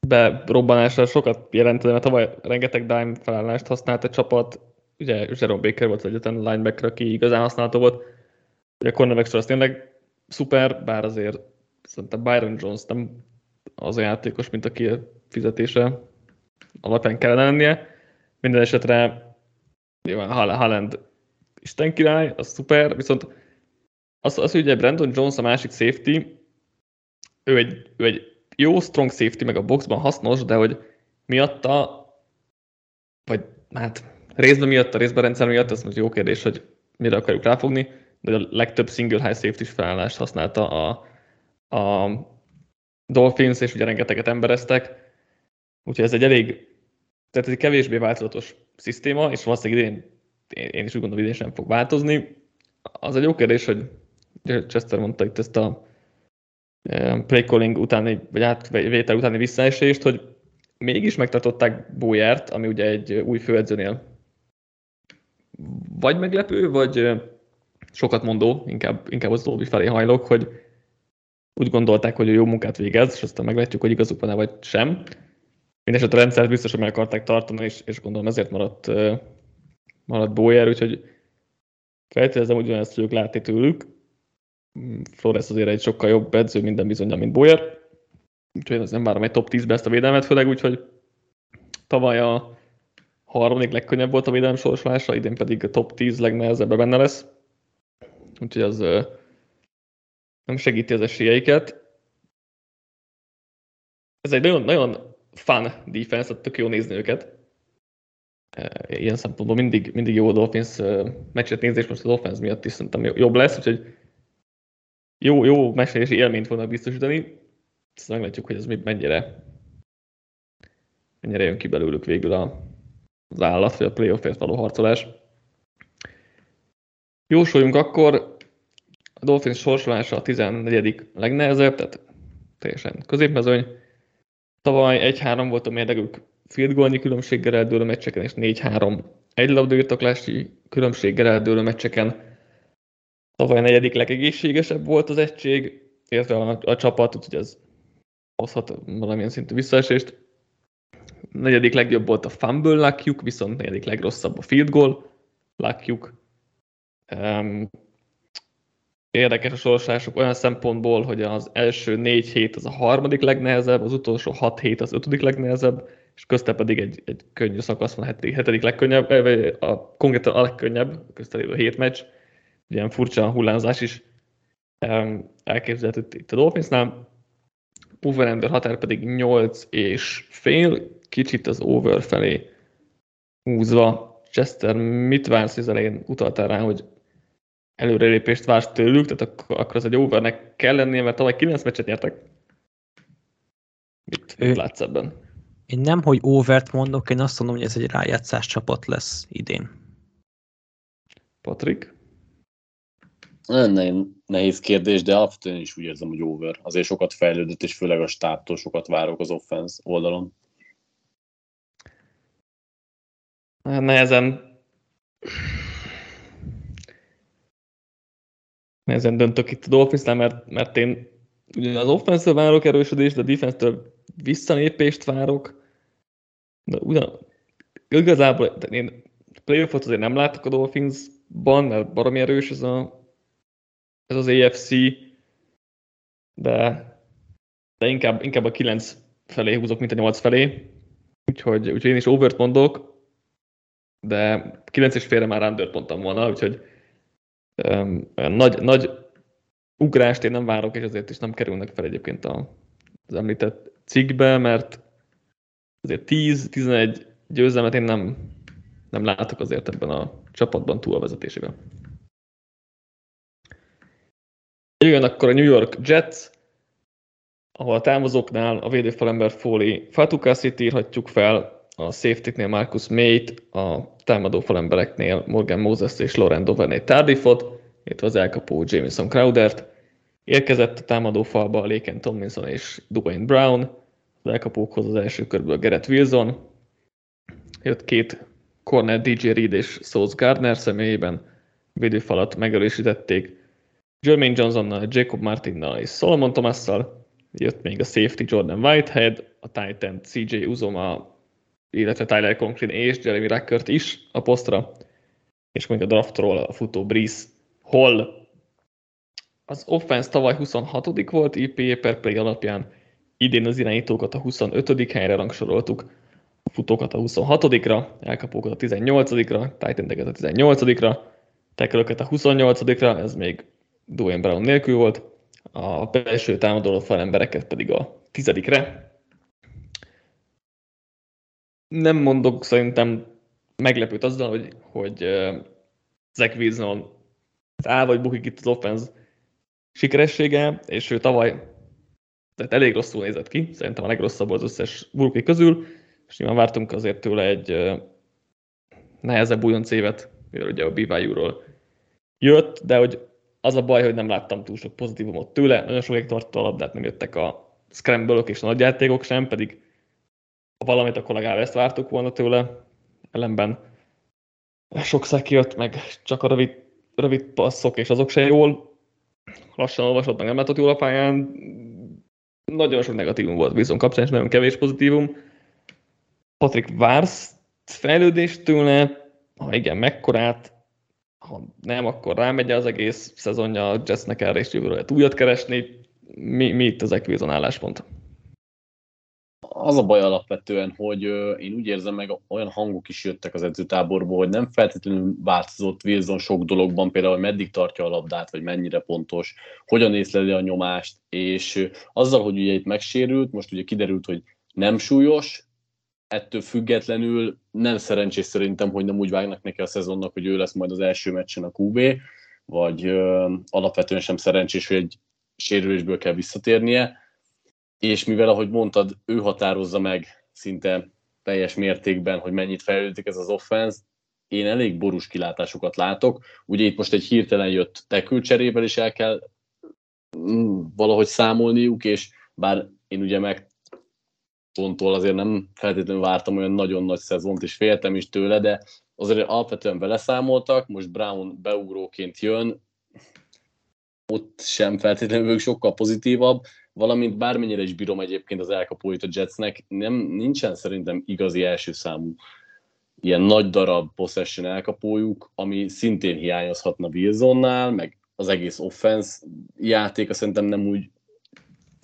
berobbanásra sokat jelentene, mert tavaly rengeteg dime felállást használt a csapat, ugye Jerome Baker volt az egyetlen linebacker, aki igazán használható volt. Ugye a cornerback-sor az tényleg szuper, bár azért szerintem Byron Jones nem az a játékos, mint aki a fizetése alapján kellene lennie. Minden esetre nyilván Haaland isten király, az szuper, viszont az hogy ugye Brandon Jones a másik safety, ő egy jó strong safety, meg a boxban hasznos, de hogy miatta, vagy hát részben miatt, a részben rendszer miatt, ez most jó kérdés, hogy mire akarjuk ráfogni, de a legtöbb single high safety-s felállást használta a Dolphins, és ugye rengeteget embereztek, úgyhogy ez egy elég, tehát egy kevésbé változatos szisztéma, és valószínűleg én is úgy gondolom, idén sem fog változni. Az egy jó kérdés, hogy Chester mondta itt ezt a play calling utáni, vagy átvétel utáni visszaesést, hogy mégis megtartották Boyert, ami ugye egy új főedzőnél vagy meglepő, vagy sokat mondó, inkább az utóbbi felé hajlok, hogy úgy gondolták, hogy jó munkát végez, és aztán meglátjuk, hogy igazuk van-e, vagy sem. Mindenesetre a rendszert biztos, hogy meg akarták tartani, és gondolom ezért maradt Boyer, úgyhogy feltételezem, hogy ugyanezt tudjuk látni tőlük. Flores azért egy sokkal jobb edző minden bizonnyal, mint Boyer. Úgyhogy az nem várom egy top 10-be ezt a védelmet, főleg úgyhogy tavaly a harmadik legkönnyebb volt a védelem sorsolása, idén pedig a top 10 legnehezebb benne lesz. Úgyhogy az nem segíti az esélyeiket. Ez egy nagyon-nagyon fun defense, tehát tök jó nézni őket. Ilyen szempontból mindig jó a Dolphins meccset nézni, és most az offense miatt is szerintem jobb lesz, úgyhogy jó mesélési élményt fognak biztosítani. Ezt meglátjuk, hogy ez mennyire jön ki belőlük végül az állat, vagy a playoffért való harcolás. Jósoljunk akkor, a Dolphins sorsolása a 14. legnehezebb, tehát teljesen középmezőny. Tavaly 1-3 volt a mérlegük field goal-nyi különbséggel eldőlő meccseken, és 4-3 egylabdairtaklási különbséggel eldőlő meccseken. Tavaly a 4. legegészségesebb volt az egység, illetve a csapat, úgyhogy ez hozhat valamilyen szintű visszaesést. A 4. legjobb volt a fumble luckjuk, viszont 4. legrosszabb a field goal luckjuk. Érdekes a sorsások olyan szempontból, hogy az első 4 hét az a 3. legnehezebb, az utolsó 6 hét az 5. legnehezebb, és közte pedig egy könnyű szakasz van, a 7. legkönnyebb, vagy a konkrétan a legkönnyebb, közte lévő 7 meccs. Ilyen furcsa hullámzás is elképzelhető itt a Dolphinsnál. Over-under határ pedig 8,5, kicsit az over felé húzva. Chester, mit vársz, az elején utaltál rá, hogy előrelépést vársz tőlük, tehát akkor az egy overnek kell lennie, mert tavaly 9 meccset nyertek. Mit látsz ebben? Én nem, hogy overt mondok, én azt mondom, hogy ez egy rájátszás csapat lesz idén. Patrik? Nagyon nehéz kérdés, de alapvetően is úgy érzem, hogy over. Azért sokat fejlődött, és főleg a stábtól sokat várok az offense oldalon. Hát nehezen döntök itt a Dolphinsnál, mert én ugyan az offense-től várok erősödést, de a defense-től visszanépést várok. De igazából én playoffot azért nem látok a Dolphinsban, mert baromi erős ez az AFC, de inkább a 9 felé húzok, mint a 8 felé. Úgyhogy én is overt mondok, de 9 és félre már under pontom volna, úgyhogy nagy ugrást én nem várok, és azért is nem kerülnek fel egyébként az említett cikkbe, mert azért 10-11 győzelmet én nem látok azért ebben a csapatban túl a vezetésében. Jöjjön akkor a New York Jets, ahol a távozóknál a védőfalember Foley Fatukászt írhatjuk fel, a safety-nél Marcus May-t, a támadó falembereknél Morgan Moses és Loren Dovernay Tardiffot, illetve az elkapó Jamison Crowdert. Érkezett a támadó falba Laken Tomlinson és Dwayne Brown, az elkapókhoz az első körből Garrett Wilson. Jött két corner, DJ Reed és Sauce Gardner személyében, védőfalat megerősítették Jermaine Johnsonnal, Jacob Martinnal és Solomon Thomasszal, jött még a safety Jordan Whitehead, a tight end CJ Uzoma, illetve Tyler Conklin és Jeremy Ruckert is a posztra, és még a draftról a futó Breece Hall. Az offense tavaly 26. volt EPA per play alapján, idén az irányítókat a 25. helyre rangsoroltuk, a futókat a 26-ra, elkapókat a 18-ra, tight endeket a 18-ra, tackle-öket a 28-ra, ez még Dwayne Brown nélkül volt, a belső támadó falembereket pedig a 10-re. Nem mondok szerintem meglepőt azzal, hogy Zach Wilson áll vagy bukik itt az offense sikeressége, és ő tavaly tehát elég rosszul nézett ki, szerintem a legrosszabb az összes rookie közül, és nyilván vártunk azért tőle egy nehezebb újonc évet, mivel ugye a BYU-ról jött, de hogy az a baj, hogy nem láttam túl sok pozitívumot tőle, nagyon sokáig tartott a labdát, nem jöttek a scramble-ök és a nagyjátékok sem, pedig ha valamit, akkor legalább ezt vártuk volna tőle, ellenben sok szek jött, meg csak a rövid passzok, és azok se jól, lassan olvasott, meg nem látott jól a pályán, nagyon sok negatívum volt Wilson kapcsán, és nagyon kevés pozitívum. Patrik, vársz fejlődést tőle? Ha igen, mekkorát? Ha nem, akkor rámegy az egész szezonja a Jetsnek, erre is jövőre lehet újat keresni. Mi itt az Wilson álláspont? Az a baj alapvetően, hogy én úgy érzem, meg olyan hangok is jöttek az edzőtáborból, hogy nem feltétlenül változott Wilson sok dologban, például, hogy meddig tartja a labdát, vagy mennyire pontos, hogyan észleli a nyomást, és azzal, hogy ugye itt megsérült, most ugye kiderült, hogy nem súlyos, ettől függetlenül nem szerencsés szerintem, hogy nem úgy vágnak neki a szezonnak, hogy ő lesz majd az első meccsen a QB, vagy alapvetően sem szerencsés, hogy egy sérülésből kell visszatérnie, és mivel, ahogy mondtad, ő határozza meg szinte teljes mértékben, hogy mennyit fejlődik ez az offense, én elég borús kilátásokat látok. Ugye itt most egy hirtelen jött tekülcserével is el kell valahogy számolniuk, és bár én ugye Pontól azért nem feltétlenül vártam olyan nagyon nagy szezont, és féltem is tőle, de azért alapvetően vele számoltak, most Brown beugróként jön, ott sem feltétlenül ők sokkal pozitívabb, valamint bármennyire is bírom egyébként az elkapóit a Jetsnek, nincsen szerintem igazi első számú ilyen nagy darab possession elkapójuk, ami szintén hiányozhatna Wilsonnál, meg az egész offense játéka szerintem nem úgy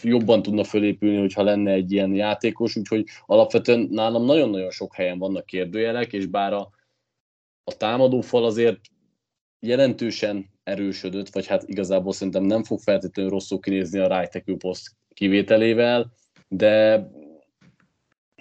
jobban tudna fölépülni, hogyha lenne egy ilyen játékos, úgyhogy alapvetően nálam nagyon-nagyon sok helyen vannak kérdőjelek, és bár a támadófal azért jelentősen erősödött, vagy hát igazából szerintem nem fog feltétlenül rosszul kinézni a right tackle poszt kivételével, de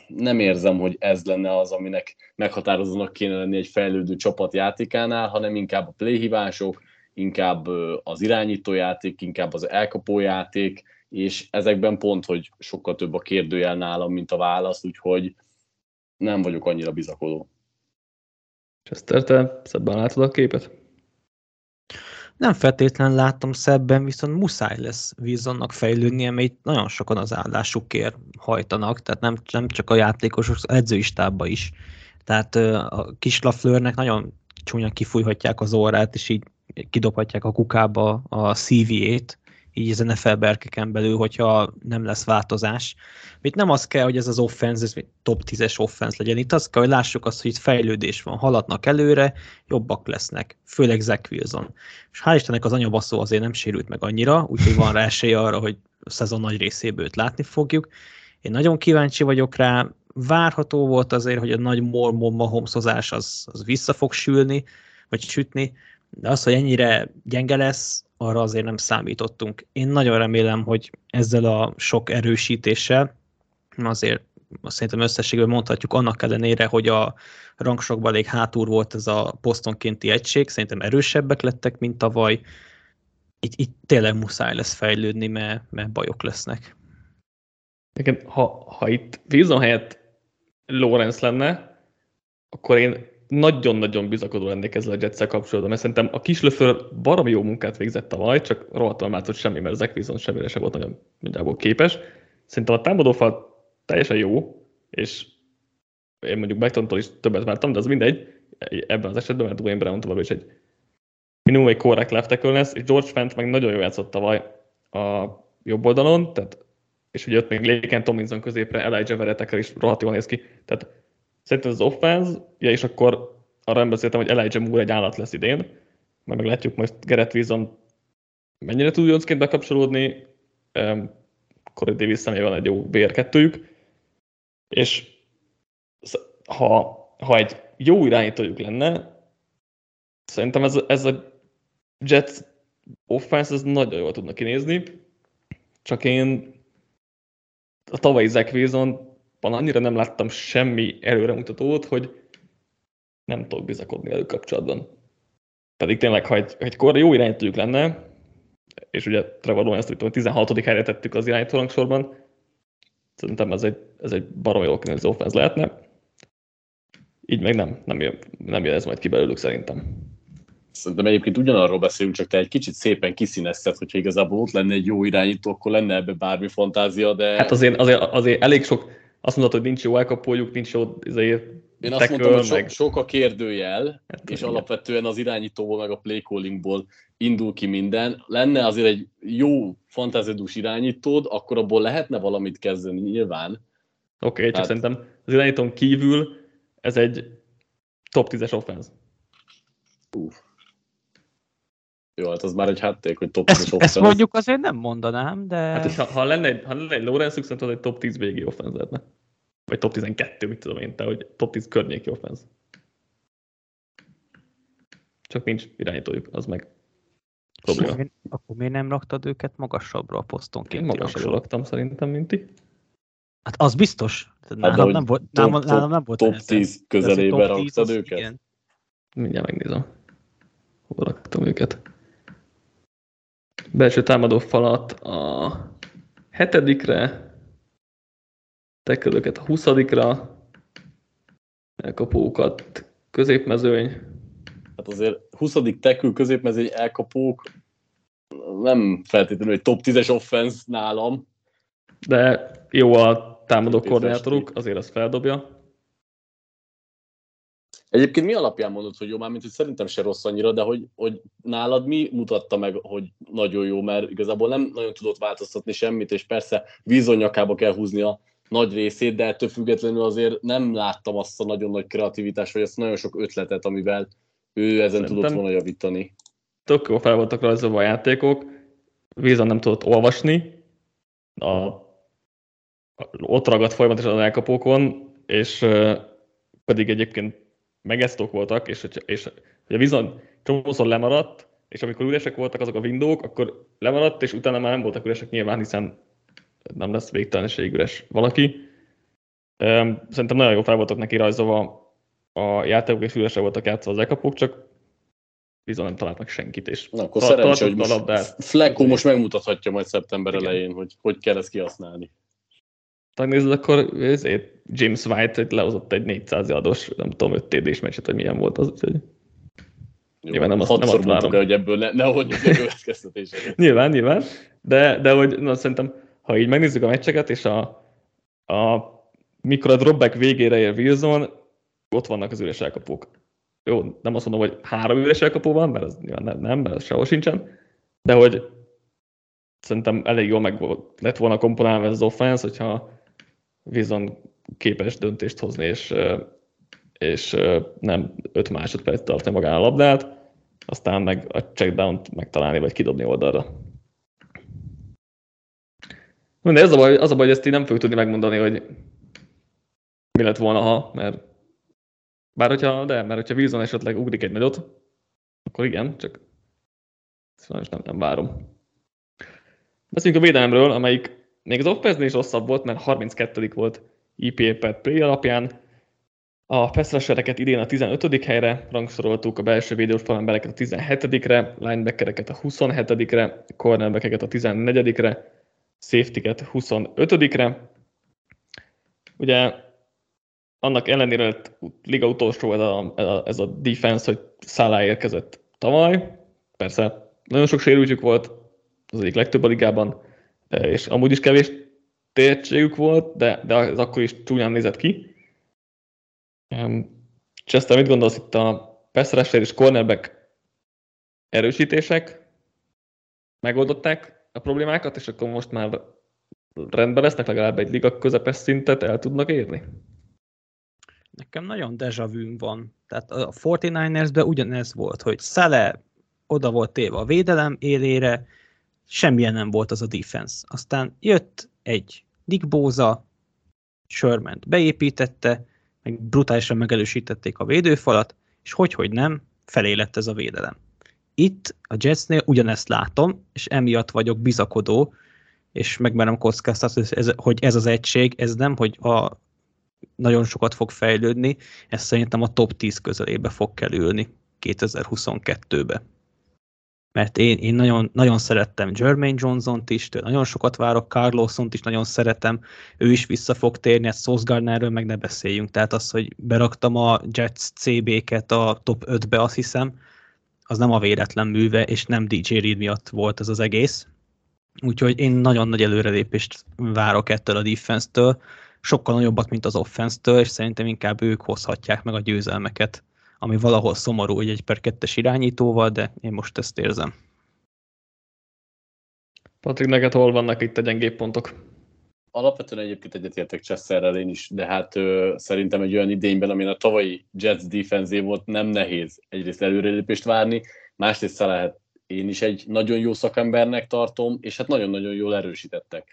nem érzem, hogy ez lenne az, aminek meghatározónak kéne lenni egy fejlődő csapat játékánál, hanem inkább a playhívások, inkább az irányítójáték, inkább az elkapójáték, és ezekben pont, hogy sokkal több a kérdőjel nálam, mint a válasz, úgyhogy nem vagyok annyira bizakodó. Chester, te szebben látod a képet? Nem feltétlen láttam szebben, viszont muszáj lesz Wilsonnak fejlődnie, mert nagyon sokan az állásukért hajtanak, tehát nem csak a játékosok, az edzői stábba is. Tehát a kis Lafleurnek nagyon csúnyan kifújhatják az orrát, és így kidobhatják a kukába a CV-jét, így az NFL berkeken belül, hogyha nem lesz változás. Itt nem az kell, hogy ez az offense, ez top 10-es offense legyen. Itt az kell, hogy lássuk azt, hogy itt fejlődés van. Haladnak előre, jobbak lesznek. Főleg Zach Wilson. És hál' Istennek az anyabaszó azért nem sérült meg annyira, úgyhogy van rá esély arra, hogy a szezon nagy részéből őt látni fogjuk. Én nagyon kíváncsi vagyok rá. Várható volt azért, hogy a nagy Mahomes-ozás az vissza fog sülni, vagy sütni, de az, hogy ennyire gyenge lesz, arra azért nem számítottunk. Én nagyon remélem, hogy ezzel a sok erősítéssel, azért szerintem összességben mondhatjuk, annak ellenére, hogy a rangsokban elég hátúr volt ez a posztonkénti egység, szerintem erősebbek lettek, mint tavaly. Itt tényleg muszáj lesz fejlődni, mert bajok lesznek. Nekem, ha itt Wilson helyett Lawrence lenne, akkor én nagyon-nagyon bizakodó lennék ezzel a Jetszel kapcsolatban, mert szerintem a Kislöföl baromi jó munkát végzett tavaly, csak rohadtan látszott semmi, mert Zach Wilson semmire sem volt nagyon mindjából képes. Szerintem a támadófal teljesen jó, és én mondjuk Bectontól is többet vártam, de az mindegy, ebben az esetben, mert Dwayne Brown tovább is egy minimum egy korrekt left tackle lesz, és George Fent meg nagyon jól játszott tavaly a jobb oldalon, tehát és ugye ott még Laken Tomlinson középre, Elijah Veretekkel is rohadt jól néz ki. Tehát szerintem az offense, ja, és akkor arra nem beszéltem, hogy Elijah Moore egy állat lesz idén, majd meglátjuk most Garrett Wilson mennyire tud újoncként bekapcsolódni, Corey Davis személyben egy jó BR2-jük, és ha egy jó irányítójuk lenne, szerintem ez a Jets offense ez nagyon jól tudna kinézni, csak én a tavalyi Zach Wilsonban annyira nem láttam semmi előremutatót, hogy nem tudok bizakodni velük kapcsolatban. Pedig tényleg, ha egy korra jó irányítójuk lenne, és ugye Trevor Lawrence-től 16. helyre tettük az irányító rangsorban, szerintem ez egy baromi jól kinéző offense lehetne. Így meg nem jön ez majd ki belőlük szerintem. Szerintem egyébként ugyanarról beszélünk, csak te egy kicsit szépen kiszínezted, hogyha igazából ott lenne egy jó irányító, akkor lenne ebbe bármi fantázia, de... Hát azért elég sok, azt mondod, hogy nincs jó elkapójuk, nincs jó... Én azt mondtam, hogy sok a kérdőjel, hát, és alapvetően az irányítóból, meg a play callingból indul ki minden. Lenne azért egy jó fantáziadús irányítód, akkor abból lehetne valamit kezdeni nyilván. Oké, csak szerintem az irányítón kívül ez egy top 10-es offense. Jó, hát az már egy hátték, hogy top 10-es offense. Ezt mondjuk azért nem mondanám, de... Hát és ha lenne egy Lawrence-ük, szerintem az egy top 10 végi offense lehetne. Vagy top 12, mit tudom én, hogy top 10 környéki offense. Csak nincs irányítójuk, az meg probléma. Akkor miért nem raktad őket magasabbra a posztonként? Én magasabbra raktam szerintem, mint ti. Hát az biztos. Nálam nem volt. Top 10 közelébe raktad őket? Mindjárt megnézem. Hol raktam őket? Belső támadó falat a 7-re, tekkelőket a 20-ra, elkapókat középmezőny. Hát azért 20. tekül középmezőny elkapók nem feltétlenül egy top 10-es offense nálam. De jó a támadó koordinátoruk, azért az feldobja. Egyébként mi alapján mondod, hogy jó, mármint, hogy szerintem se rossz annyira, de hogy nálad mi mutatta meg, hogy nagyon jó, mert igazából nem nagyon tudott változtatni semmit, és persze Wilson nyakába kell húzni a nagy részét, de ettől függetlenül azért nem láttam azt a nagyon nagy kreativitást, vagy azt nagyon sok ötletet, amivel ő ezen szerintem tudott volna javítani. Tök jó fel voltak rajzolva a játékok, Wilson nem tudott olvasni, ott ragadt folyamatosan az elkapókon, és pedig egyébként megesztók voltak, és ugye Wilson csomószor lemaradt, és amikor üresek voltak azok a windowok, akkor lemaradt, és utána már nem voltak üresek nyilván, hiszen nem lesz végtelenség üres valaki. Szerintem nagyon jól fel voltak neki rajzolva a játékok, és üresek voltak játszva az elkapók, csak Wilson nem talált meg senkit. És na, akkor szerencsé, hogy Flacco most megmutathatja majd szeptember elején, hogy kell ezt kihasználni. Megnézed, akkor ezért James White lehozott egy 400 yardos, nem tudom, 5 TD-s meccset, hogy milyen volt az. Úgyhogy... Nyilván nem azt várom, hogy ebből ne vonjuk a következtetéseket. Nyilván, de hogy na, szerintem, ha így megnézzük a meccseket, és mikor a dropback végére ér Wilson, ott vannak az üres elkapók. Jó, nem azt mondom, hogy 3 üres elkapó van, mert az nyilván nem, mert az sehol sincsen, de hogy szerintem elég jól meg lett volna komponálva ez az offense, hogyha Wilson képes döntést hozni, és nem 5 másodperc tartani magán a labdát, aztán meg a checkdownt megtalálni, vagy kidobni oldalra. De ez az a baj, hogy ezt így nem fogjuk tudni megmondani, hogy mi lett volna, mert hogyha Wilson esetleg ugrik egy nagyot, akkor igen, csak most nem várom. Beszéljünk a védelemről, amelyik még az offense-nél is rosszabb volt, mert 32. volt EPA per play alapján. A pass rushereket idén a 15. helyre rangsoroltuk, a belső védőfal embereket a 17-re, linebackereket a 27-re, cornerbackeket a 14-re, safety-ket 25-re. Ugye annak ellenére lett liga utolsó ez a defense, hogy Salah érkezett tavaly. Persze nagyon sok sérültjük volt, az egyik legtöbb a ligában, és amúgy is kevés tehetségük volt, de az akkor is csúnyán nézett ki. Chester, mit gondolsz itt a pass rusher és cornerback erősítések? Megoldották a problémákat, és akkor most már rendben lesznek, legalább egy liga közepes szintet el tudnak érni? Nekem nagyon déjà vu van. Tehát a 49ersben ugyanez volt, hogy Szele oda volt téve a védelem élére, semmilyen nem volt az a defense. Aztán jött egy Nick Bosa, Sherman-t beépítette, meg brutálisan megerősítették a védőfalat, és hogy nem, felé lett ez a védelem. Itt a Jetsnél ugyanezt látom, és emiatt vagyok bizakodó, és megmerem kockáztatni, hogy ez az egység, ez nem, hogy nagyon sokat fog fejlődni, ez szerintem a top 10 közelébe fog kerülni 2022-be. Mert én nagyon, nagyon szerettem Jermaine Johnson-t is, nagyon sokat várok, Carlosont is nagyon szeretem, ő is vissza fog térni, ezt Sauce Gardnerről meg ne beszéljünk, tehát az, hogy beraktam a Jets CB-ket a top 5-be, azt hiszem, az nem a véletlen műve, és nem DJ Reed miatt volt ez az egész. Úgyhogy én nagyon nagy előrelépést várok ettől a defense-től, sokkal nagyobbat, mint az offense-től, és szerintem inkább ők hozhatják meg a győzelmeket, ami valahol szomorú, hogy 1/2 irányítóval, de én most ezt érzem. Patrik, neked hol vannak itt a gyengébb pontok? Alapvetően egyébként egyetértek Chesterrel én is, de hát szerintem egy olyan idényben, amin a tavalyi Jets defense volt, nem nehéz egyrészt előrelépést várni, másrészt lehet én is egy nagyon jó szakembernek tartom, és hát nagyon-nagyon jól erősítettek.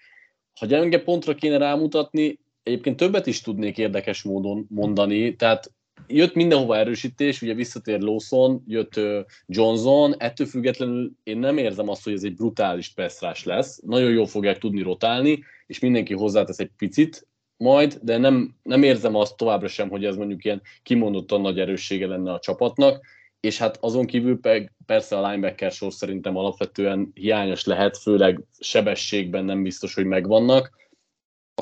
Ha gyenge pontra kéne rámutatni, egyébként többet is tudnék érdekes módon mondani, tehát jött mindenhova erősítés, ugye visszatér Lawson, jött Johnson, ettől függetlenül én nem érzem azt, hogy ez egy brutális passzrás lesz, nagyon jól fogják tudni rotálni, és mindenki hozzátesz egy picit majd, de nem érzem azt továbbra sem, hogy ez mondjuk ilyen kimondottan nagy erőssége lenne a csapatnak, és hát azon kívül persze a linebacker sor szerintem alapvetően hiányos lehet, főleg sebességben nem biztos, hogy megvannak.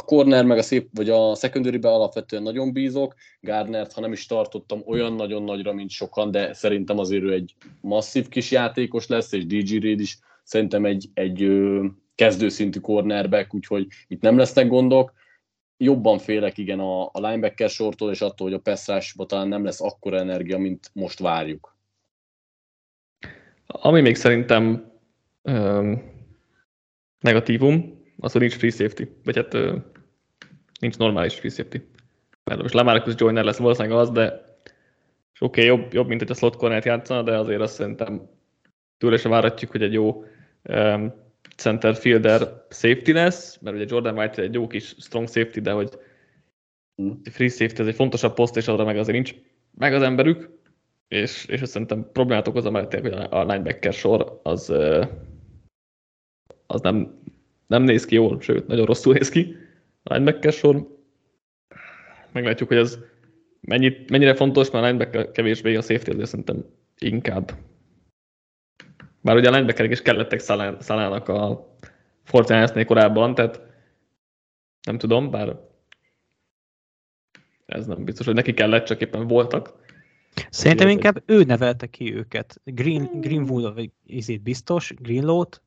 A corner meg vagy a secondary-ben alapvetően nagyon bízok. Gardnert, ha nem is tartottam olyan nagyon nagyra, mint sokan, de szerintem azért ő egy masszív kis játékos lesz, és DJ Reed is szerintem egy kezdőszintű cornerback, úgyhogy itt nem lesznek gondok. Jobban félek igen a linebacker sortól, és attól, hogy a pass rushba talán nem lesz akkora energia, mint most várjuk. Ami még szerintem negatívum, az, hogy nincs free safety, vagy hát nincs normális free safety. Mert most LaMarcus Joyner lesz valószínűleg az, de jobb, mint hogy a slot cornert játszana, de azért azt szerintem tőle se várhatjuk, hogy egy jó center fielder safety lesz, mert ugye Jordan White egy jó kis strong safety, de hogy free safety ez egy fontosabb poszt, és arra meg azért nincs meg az emberük, és azt szerintem problémát okozza, mert hogy a linebacker sor az nem néz ki jól, sőt, nagyon rosszul néz ki a linebacker sor. Meglátjuk, hogy ez mennyire fontos, mert a linebacker kevésbé, a safety azért szerintem inkább. Bár ugye a linebackerek is kellettek Szalának a Fortinánsznél korábban, tehát nem tudom, bár ez nem biztos, hogy neki kellett, csak éppen voltak. Szerintem inkább ő nevelte ki őket. Greenwood, vagy izét biztos, Greenlawt.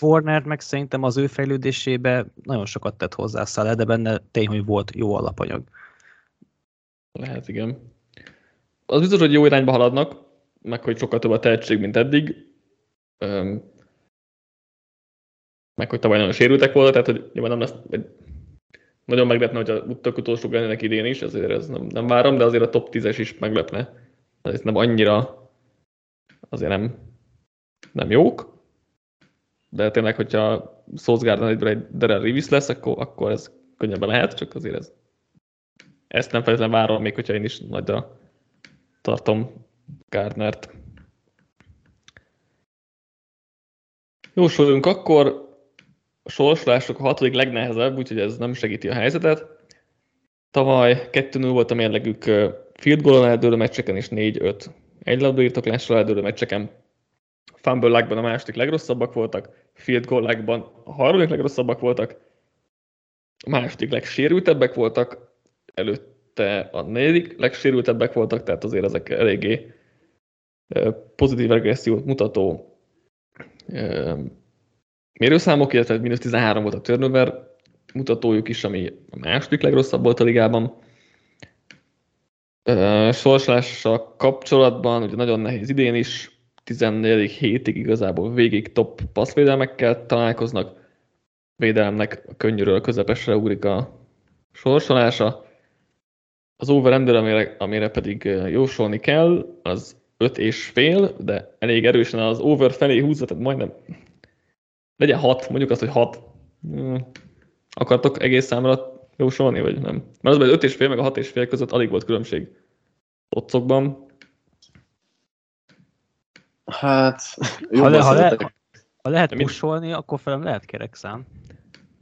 Warner meg szerintem az ő fejlődésébe nagyon sokat tett hozzá Szállá, de benne tény, hogy volt jó alapanyag. Lehet, igen. Az biztos, hogy jó irányba haladnak, meg hogy sokkal több a tehetség, mint eddig. Meg hogy tavaly nagyon sérültek volna, tehát hogy nyilván nem lesz... Nagyon meglepne, hogy a tök utolsók lennének idén is, azért ez nem várom, de azért a top 10-es is meglepne. Azért nem annyira, azért nem jók. De tényleg, hogyha Sauce Gardner egy Darrell Reeves lesz, akkor ez könnyebben lehet, csak azért ezt nem feltétlenül várom, még hogyha én is nagyra tartom Gardnert. Jósoljunk akkor. A sorsolások a hatodik legnehezebb, úgyhogy ez nem segíti a helyzetet. Tavaly 2-0 volt a mérlegük field goal-on eldőlő meccseken, és 4-5 egylabda birtoklással eldőlő meccseken. Fumble luckban a második legrosszabbak voltak, field goal luckban a harmadik legrosszabbak voltak, a második legsérültebbek voltak, előtte a negyedik legsérültebbek voltak, tehát azért ezek eléggé pozitív regressziót mutató mérőszámok, illetve mínusz 13 volt a turnover mutatójuk is, ami a második legrosszabb volt a ligában. Sorsolással kapcsolatban ugye nagyon nehéz idén is, 14. hétig igazából végig top passzvédelmekkel találkoznak. Védelemnek a könnyűről közepesre ugrik a sorsolása. Az over-under, amire pedig jósolni kell, az 5,5, de elég erősen az over felé húzza, tehát majdnem legyen 6, mondjuk azt, hogy 6. Akartok egész számra jósolni, vagy nem? Mert az 5,5 meg a 6,5 között alig volt különbség occokban. Hát... Ha lehet pusolni, akkor felem lehet kerekszám.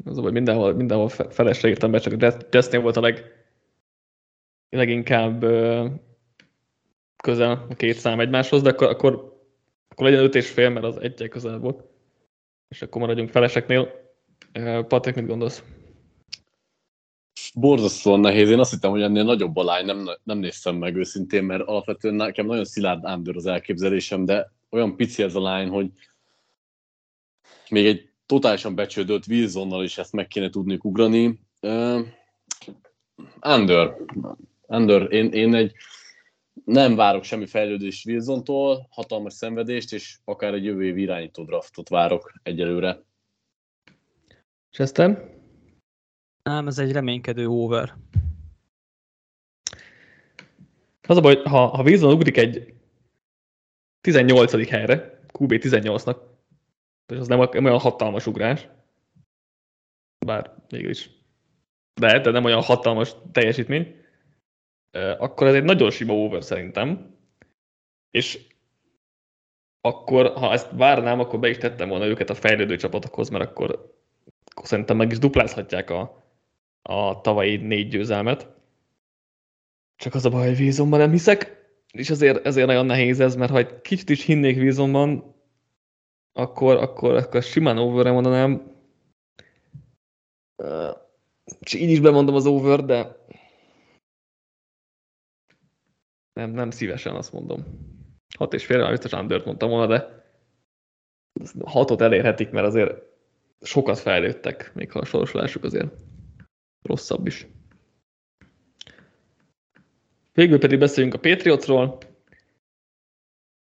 Az, hogy mindenhol felesre írtam be, csak a Jessnél volt a leginkább közel a két szám egymáshoz, de akkor legyen 5,5, mert az egyek közel volt. És akkor maradjunk feleseknél. Patrik, mit gondolsz? Borzasztóan nehéz. Én azt hittem, hogy ennél nagyobb a lány, nem néztem meg őszintén, mert alapvetően nekem nagyon szilárd ámdőr az elképzelésem, de olyan pici ez a lány, hogy még egy totálisan becsődött Wilsonnal is ezt meg kéne tudniuk ugrani. Ámdőr, én egy... Nem várok semmi fejlődést Wilsontól, hatalmas szenvedést, és akár egy jövő év irányító draftot várok egyelőre. Chester? Nem, ez egy reménykedő over. Az a baj, ha Wilson ugrik egy 18. helyre, QB 18-nak, és az nem olyan hatalmas ugrás, bár mégis, de nem olyan hatalmas teljesítmény, akkor ez egy nagyon sima over szerintem, és akkor, ha ezt várnám, akkor be is tettem volna őket a fejlődő csapatokhoz, mert akkor szerintem meg is duplázhatják a tavalyi 4 győzelmet. Csak az a baj, hogy Wilsonban nem hiszek, és ezért nagyon nehéz ez, mert ha egy kicsit is hinnék Wilsonban, akkor simán overre mondanám. És így is bemondom az over, de nem szívesen, azt mondom. 6,5, már biztos undert mondtam volna, de 6-ot elérhetik, mert azért sokat fejlődtek, még ha a sorsolásuk azért rosszabb is. Végül pedig beszéljünk a Patriotsról.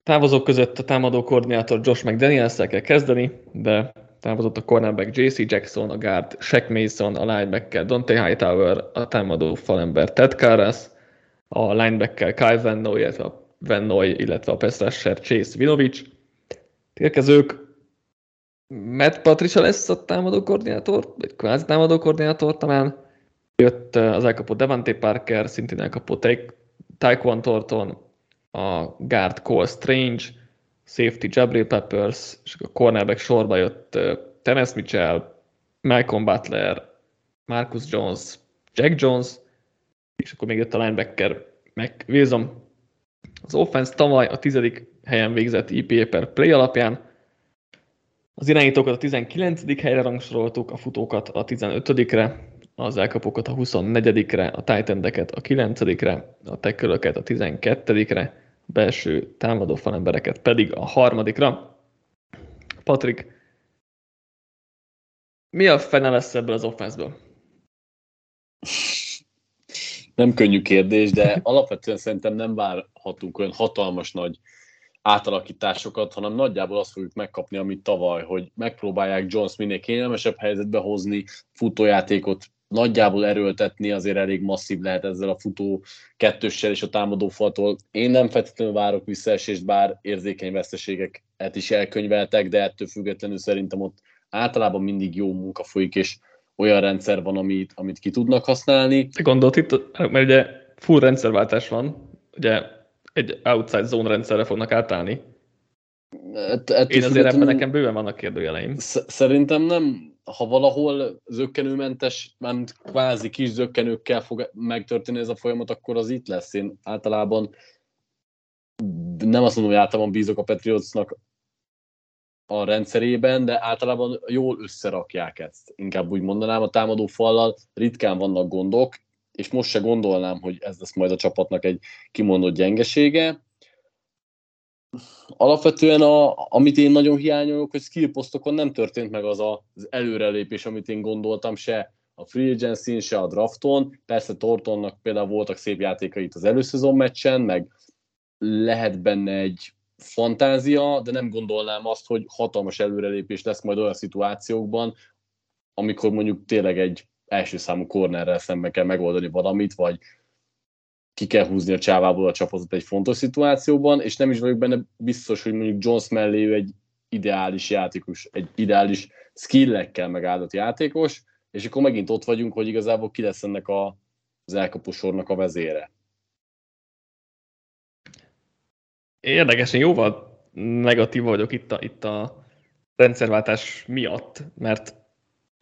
Távozók között a támadó koordinátor Josh McDaniels-szel kell kezdeni, de távozott a cornerback JC Jackson, a guard Shaq Mason, a linebacker Dante Hightower, a támadó falember Ted Karras, a linebacker Kyle Van Noy, illetve a pass rusher Chase Winovich. Érkezők, Matt Patricia lesz a támadó koordinátor, vagy kvázi támadó koordinátor talán. Jött az elkapott DeVante Parker, szintén elkapott Tyquan Thornton, a guard Cole Strange, safety Jabril Peppers, és a cornerback sorba jött Terence Mitchell, Malcolm Butler, Marcus Jones, Jack Jones, és akkor még jött a linebacker Wilson. Az offense tavaly a 10. helyen végzett EPA per play alapján. Az irányítókat a 19. helyre rangsoroltuk, a futókat a 15-re, az elkapókat a 24-re, a tight endeket a 9-re, a tackle-öket a 12-re, a belső támadó falembereket pedig a 3-ra. Patrik, mi a fene lesz ebből az offenszből? Nem könnyű kérdés, de alapvetően szerintem nem várhatunk olyan hatalmas nagy átalakításokat, hanem nagyjából azt fogjuk megkapni, amit tavaly, hogy megpróbálják Jones minél kényelmesebb helyzetbe hozni, futójátékot nagyjából erőltetni, azért elég masszív lehet ezzel a futó kettőssel és a támadó faltól. Én nem feltétlenül várok visszaesést, bár érzékeny veszteségeket is elkönyveltek, de ettől függetlenül szerintem ott általában mindig jó munka folyik, és olyan rendszer van, amit ki tudnak használni. Gondolt itt, mert ugye full rendszerváltás van, ugye egy outside zone rendszerre fognak átállni. Én azért ebben nekem bőven vannak kérdőjeleim. Szerintem nem, ha valahol zökkenőmentes, mert kvázi kis zökkenőkkel fog megtörténni ez a folyamat, akkor az itt lesz. Én általában nem azt mondom, hogy általában bízok a Patriotsnak a rendszerében, de általában jól összerakják ezt. Inkább úgy mondanám, a támadó fallal ritkán vannak gondok, és most se gondolnám, hogy ez lesz majd a csapatnak egy kimondott gyengesége. Alapvetően, amit én nagyon hiányolok, hogy skill posztokon nem történt meg az előrelépés, amit én gondoltam, se a free agencyn, se a drafton. Persze Thorntonnak például voltak szép játékai az előszezon meccsen, meg lehet benne egy fantázia, de nem gondolnám azt, hogy hatalmas előrelépés lesz majd olyan szituációkban, amikor mondjuk tényleg egy első számú cornerrel szemben kell megoldani valamit, vagy ki kell húzni a csávából a csapatot egy fontos szituációban, és nem is vagyok benne biztos, hogy mondjuk Jones mellé ő egy ideális játékos, egy ideális skillekkel megáldott játékos, és akkor megint ott vagyunk, hogy igazából ki lesz ennek az elkapósornak a vezére. Érdekesen jóval negatív vagyok itt a rendszerváltás miatt, mert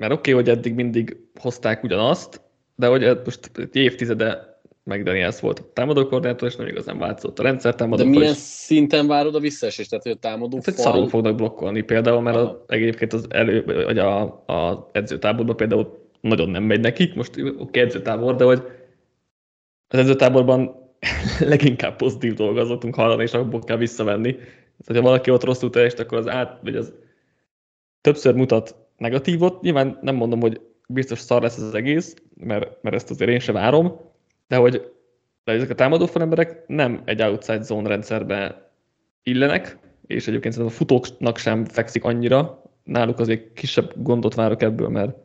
oké, hogy eddig mindig hozták ugyanazt, de hogy most évtizede McDaniels volt a támadókoordinátor, és nem igazán változott a rendszer támadókor. De milyen szinten várod a visszaesést? Tehát, hogy a támadók szarul fognak blokkolni például, mert egyébként az edzőtáborban például nagyon nem megy nekik, most oké, edzőtábor, de hogy az edzőtáborban leginkább pozitív dolgozottunk hallani, és abból kell visszavenni. Tehát, ha valaki ott rosszul teljesít, akkor az többször mutat negatívot. Nyilván nem mondom, hogy biztos szar lesz az egész, mert ezt azért én sem várom, de ezek a támadó falemberek nem egy outside zone rendszerbe illenek, és egyébként a futóknak sem fekszik annyira. Náluk azért kisebb gondot várok ebből, mert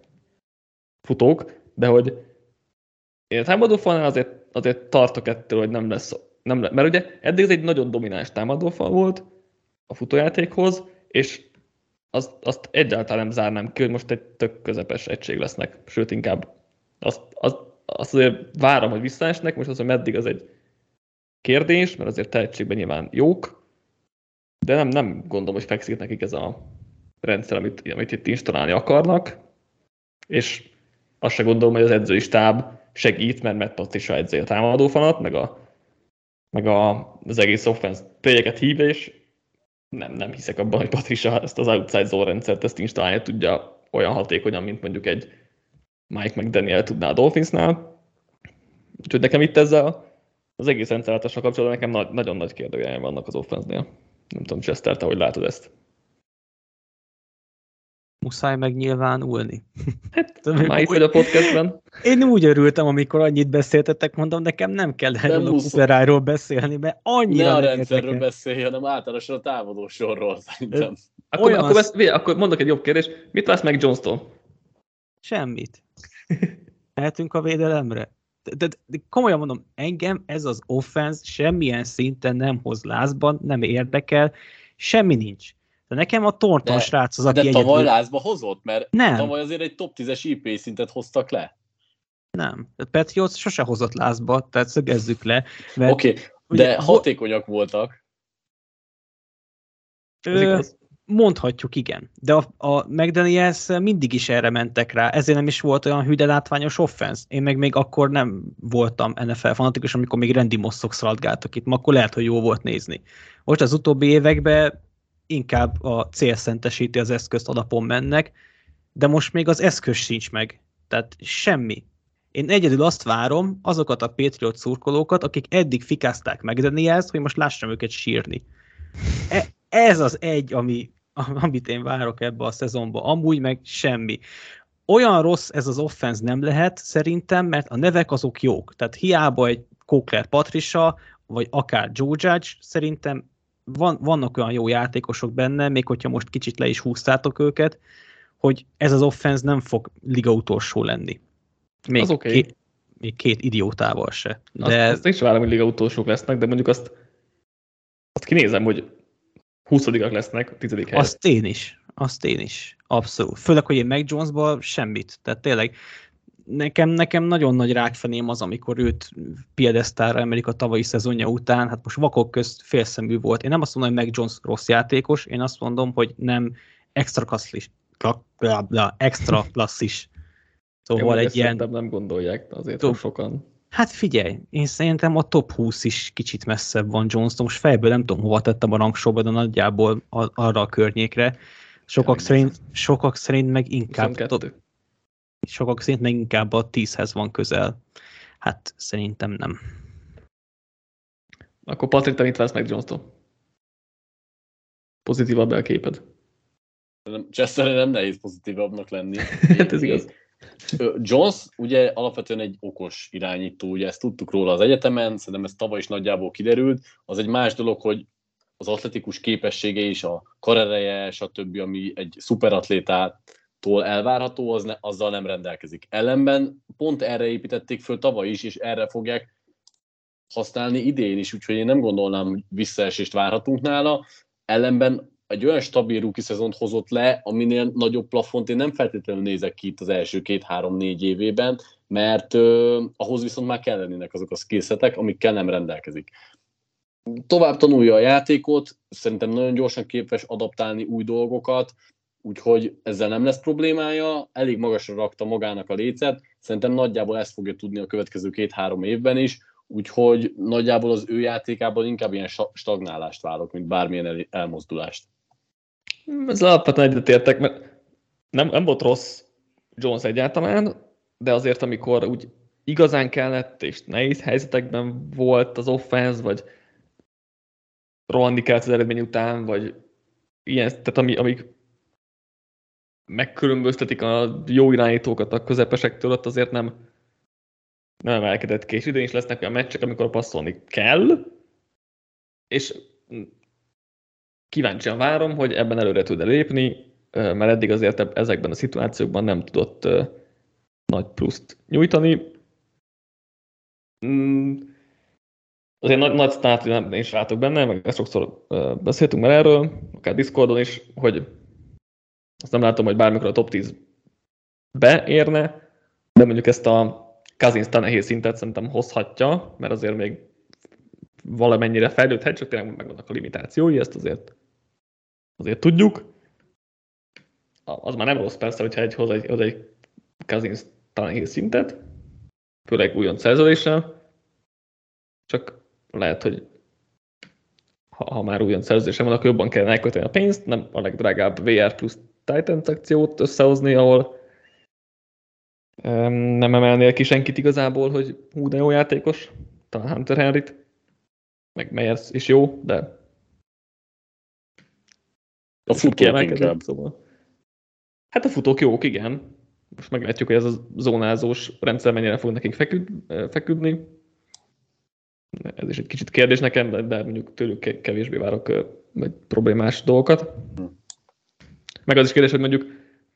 futók, de hogy én a támadó falnál azért tartok ettől, hogy nem lesz. Mert ugye eddig ez egy nagyon domináns támadófal volt a futójátékhoz, és azt egyáltalán nem zárnám ki, hogy most egy tök közepes egység lesznek. Sőt, inkább azt azért várom, hogy visszaesnek, most az, hogy meddig az egy kérdés, mert azért tehetségben nyilván jók, de nem gondolom, hogy fekszik nekik ez a rendszer, amit itt installálni akarnak, és azt se gondolom, hogy az edzői stáb segít, mert Mettot is edzeli a támadófalat, meg az egész offense tényeket hív, és nem hiszek abban, hogy Patricia ezt az outside zone rendszert ezt installálni tudja olyan hatékonyan, mint mondjuk egy Mike McDaniel tudná a Dolphinsnál. Úgyhogy nekem itt ezzel az egész rendszerváltással kapcsolatban nekem nagyon nagy kérdőjelem vannak az offense-nél. Nem tudom, Chester, te hogy látod ezt? Muszáj megnyilvánulni. Hát, már itt vagy a podcastben. Én úgy örültem, amikor annyit beszéltetek, mondom, nekem nem kell erről a kuperájról beszélni, mert annyira... Ne a rendszerről beszélj, hanem általánosan a támadósorról szerintem. Akkor mondok egy jobb kérdést. Mit vársz meg Jones-tól? Semmit. Mehetünk a védelemre. De komolyan mondom, engem ez az offense semmilyen szinten nem hoz lázban, nem érdekel, semmi nincs. De nekem a Thornton srác az, aki egyedül... De tavaly lázba hozott, mert nem. Tavaly azért egy top 10-es IP szintet hoztak le. Nem. A Patriots sose hozott lázba, tehát szögezzük le. Oké, de hatékonyak voltak. Mondhatjuk, igen. De a McDaniels mindig is erre mentek rá, ezért nem is volt olyan hű, de látványos offense. Én meg még akkor nem voltam NFL fanatikus, amikor még Randy Mossok szaladgáltak itt, akkor lehet, hogy jó volt nézni. Most az utóbbi években inkább a célszentesíti az eszközt alapon mennek, de most még az eszköz sincs meg. Tehát semmi. Én egyedül azt várom azokat a Patriot szurkolókat, akik eddig fikázták megdenni ezt, hogy most lássam őket sírni. Ez az egy, amit én várok ebbe a szezonba. Amúgy meg semmi. Olyan rossz ez az offense nem lehet szerintem, mert a nevek azok jók. Tehát hiába egy Cochler Patricia, vagy akár Joe Judge, szerintem vannak olyan jó játékosok benne, még hogyha most kicsit le is húztátok őket, hogy ez az offense nem fog liga utolsó lenni. Még, okay. még két idiótával se. De... Azt is várom, hogy liga utolsók lesznek, de mondjuk azt kinézem, hogy 20-ak lesznek a 10. helyet. Azt én is. Abszolút. Főleg, hogy én meg Jonesból semmit. Tehát tényleg nekem nagyon nagy rákfeném az, amikor őt piedesztára emelik a tavalyi szezonja után. Hát most vakok közt félszemű volt. Én nem azt mondom, hogy meg Jones rossz játékos, én azt mondom, hogy nem extra klasszis. Szóval én egy ilyen... nem gondolják azért sokan. Hát figyelj, én szerintem a top 20 is kicsit messzebb van Jones-tól. Most fejből nem tudom, hova tettem a rangsorba, de nagyjából arra a környékre. Sokak szerint meg inkább... Sokak szerint meg inkább a 10-hez van közel. Hát szerintem nem. Akkor Patrik, te mit vársz meg Jones-tól? Pozitívabb a képed? Chester nem nehéz pozitívabbnak lenni. Hát ez igaz. Jones ugye alapvetően egy okos irányító, ugye ezt tudtuk róla az egyetemen, szerintem ez tavaly is nagyjából kiderült, az egy más dolog, hogy az atletikus képessége és a karereje, stb., ami egy szuperatlétától elvárható, azzal nem rendelkezik. Ellenben pont erre építették föl tavaly is, és erre fogják használni idén is, úgyhogy én nem gondolnám, hogy visszaesést várhatunk nála, ellenben egy olyan stabil rookie szezont hozott le, aminél nagyobb plafont én nem feltétlenül nézek ki itt az első 2-3-4 évében, mert ahhoz viszont már kellenének azok a skillsetek, amikkel nem rendelkezik. Tovább tanulja a játékot, szerintem nagyon gyorsan képes adaptálni új dolgokat, úgyhogy ezzel nem lesz problémája, elég magasra rakta magának a lécet, szerintem nagyjából ezt fogja tudni a következő 2-3 évben is, úgyhogy nagyjából az ő játékában inkább ilyen stagnálást várok, mint bármilyen elmozdulást. Ez alapvetően egyetértek, mert nem volt rossz Jones egyáltalán, de azért amikor úgy igazán kellett, és nehéz helyzetekben volt az offense, vagy rohanni kellett az eredmény után, vagy ilyen, tehát amik megkülönböztetik a jó irányítókat a közepesektől, ott azért nem emelkedett ki, és idén is lesznek olyan meccsek, amikor passzolni kell, és kíváncsian várom, hogy ebben előre tud lépni, mert eddig azért ezekben a szituációkban nem tudott nagy pluszt nyújtani. Azért nagy sztárt, nem is látok benne, meg ezt sokszor beszéltünk már erről, akár Discordon is, hogy azt nem látom, hogy bármikor a top 10 beérne, de mondjuk ezt a Kazinsztán nehéz szintet szerintem hozhatja, mert azért még valamennyire fejlődhet, csak tényleg megvannak a limitációi, ezt azért tudjuk. Az már nem rossz persze, hogyha hoz egy Kazinsztán nehéz szintet, főleg újonc szerződéssel, csak lehet, hogy ha már újonc szerződéssel van, akkor jobban kellene elkölteni a pénzt, nem a legdrágább VR plusz Titan szekciót összehozni, ahol nem emelnél ki senkit igazából, hogy hú, de jó játékos, talán Hunter Henryt, meg Meyers is jó, de a futók inkább. Szóval. Hát a futók jók, igen. Most meglátjuk, hogy ez a zónázós rendszer mennyire fog nekik feküdni. Ez is egy kicsit kérdés nekem, de mondjuk tőlük kevésbé várok problémás dolgokat. Meg az is kérdés, hogy mondjuk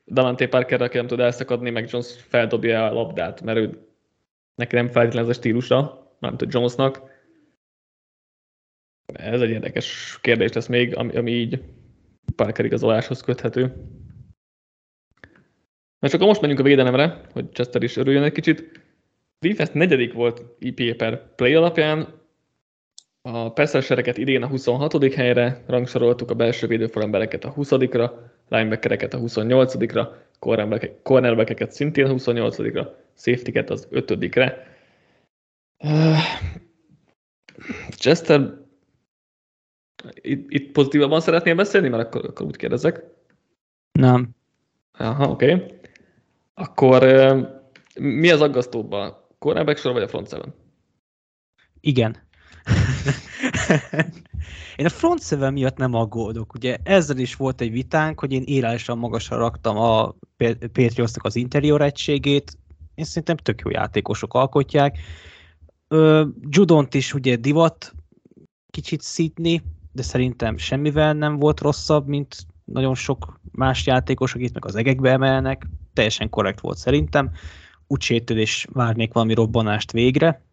DeVante Parkerre, aki nem tud elszakadni, meg Jones feldobja a labdát, mert ő neki nem feltétlenül ez a stílusa, nem tud Jonesnak. Ez egy érdekes kérdés lesz még, ami így Parker igazoláshoz köthető. Na csak most menjünk a védelemre, hogy Chester is örüljön egy kicsit. Defense 4. volt EPA per play alapján. A passereket idén a 26. helyre, rangsoroltuk a belső védőfalembereket a 20-ra, linebackereket a 28-ra, cornerbackeket szintén a 28-ra, safety-ket az 5-re. Chester, itt pozitívabban szeretnél beszélni? Mert akkor úgy kérdezek. Nem. Aha, oké. Okay. Akkor Mi az aggasztóbb, a cornerback sor vagy a front seven? Igen. Én a front seven miatt nem aggódok. Ugye ezzel is volt egy vitánk, hogy én érálisan magasra raktam a Patriotsnak az interior egységét. Én szerintem tök jó játékosok alkotják. Judont is ugye divat kicsit szítni, de szerintem semmivel nem volt rosszabb, mint nagyon sok más játékos, akit meg az egekbe emelnek. Teljesen korrekt volt szerintem. Úgysétől is várnék valami robbanást végre.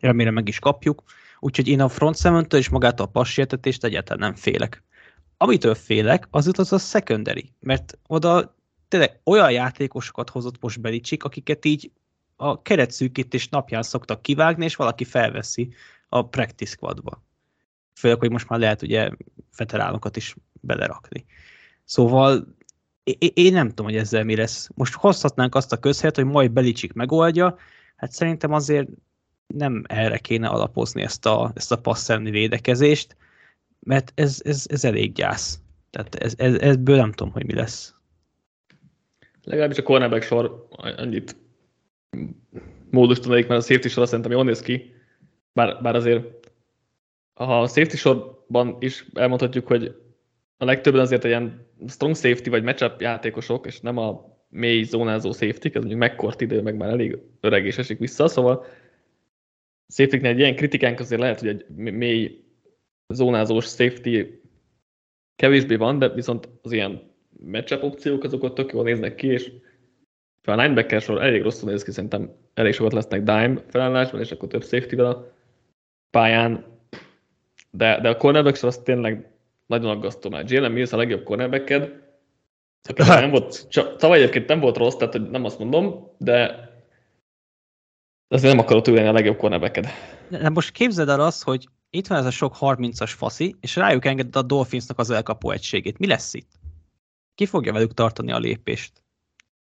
Remélem meg is kapjuk. Úgyhogy én a front seven-től és magától a passértetést egyáltalán nem félek. Amitől félek, az a secondary, mert oda tényleg olyan játékosokat hozott most Belichick, akiket így a keretszűkítés napján szoktak kivágni, és valaki felveszi a practice squadba. Főleg, hogy most már lehet ugye veteránokat is belerakni. Szóval én nem tudom, hogy ezzel mi lesz. Most hozhatnánk azt a közhelyet, hogy majd Belichick megoldja, hát szerintem azért nem erre kéne alapozni ezt a passzelni védekezést, mert ez elég gyász. Tehát ebből nem tudom, hogy mi lesz. Legalábbis a cornerback sor annyit módosítanék, mert a safety sor szerintem jól néz ki, bár azért ha a safety sorban is elmondhatjuk, hogy a legtöbben azért ilyen strong safety vagy matchup játékosok, és nem a mély zónázó safety, ez mondjuk McCourty, de meg már elég öreg és esik vissza, szóval safety-nél egy ilyen kritikánk azért lehet, hogy egy mély zónázós safety kevésbé van, de viszont az ilyen matchup opciók azok ott tök jól néznek ki, és a linebacker sor elég rosszul néz ki, szerintem elég sokat lesznek dime felállásban, és akkor több safety-vel a pályán, de a cornerback sor az tényleg nagyon aggasztó már. Jalen Mills a legjobb cornerbacked, tavaly egyébként nem volt rossz, tehát hogy nem azt mondom, de azért nem akarod ülni a legjobb cornerbacked. De most képzeld el azt, hogy itt van ez a sok 30-as faszi, és rájuk engeded a Dolphinsnak az elkapó egységét. Mi lesz itt? Ki fogja velük tartani a lépést?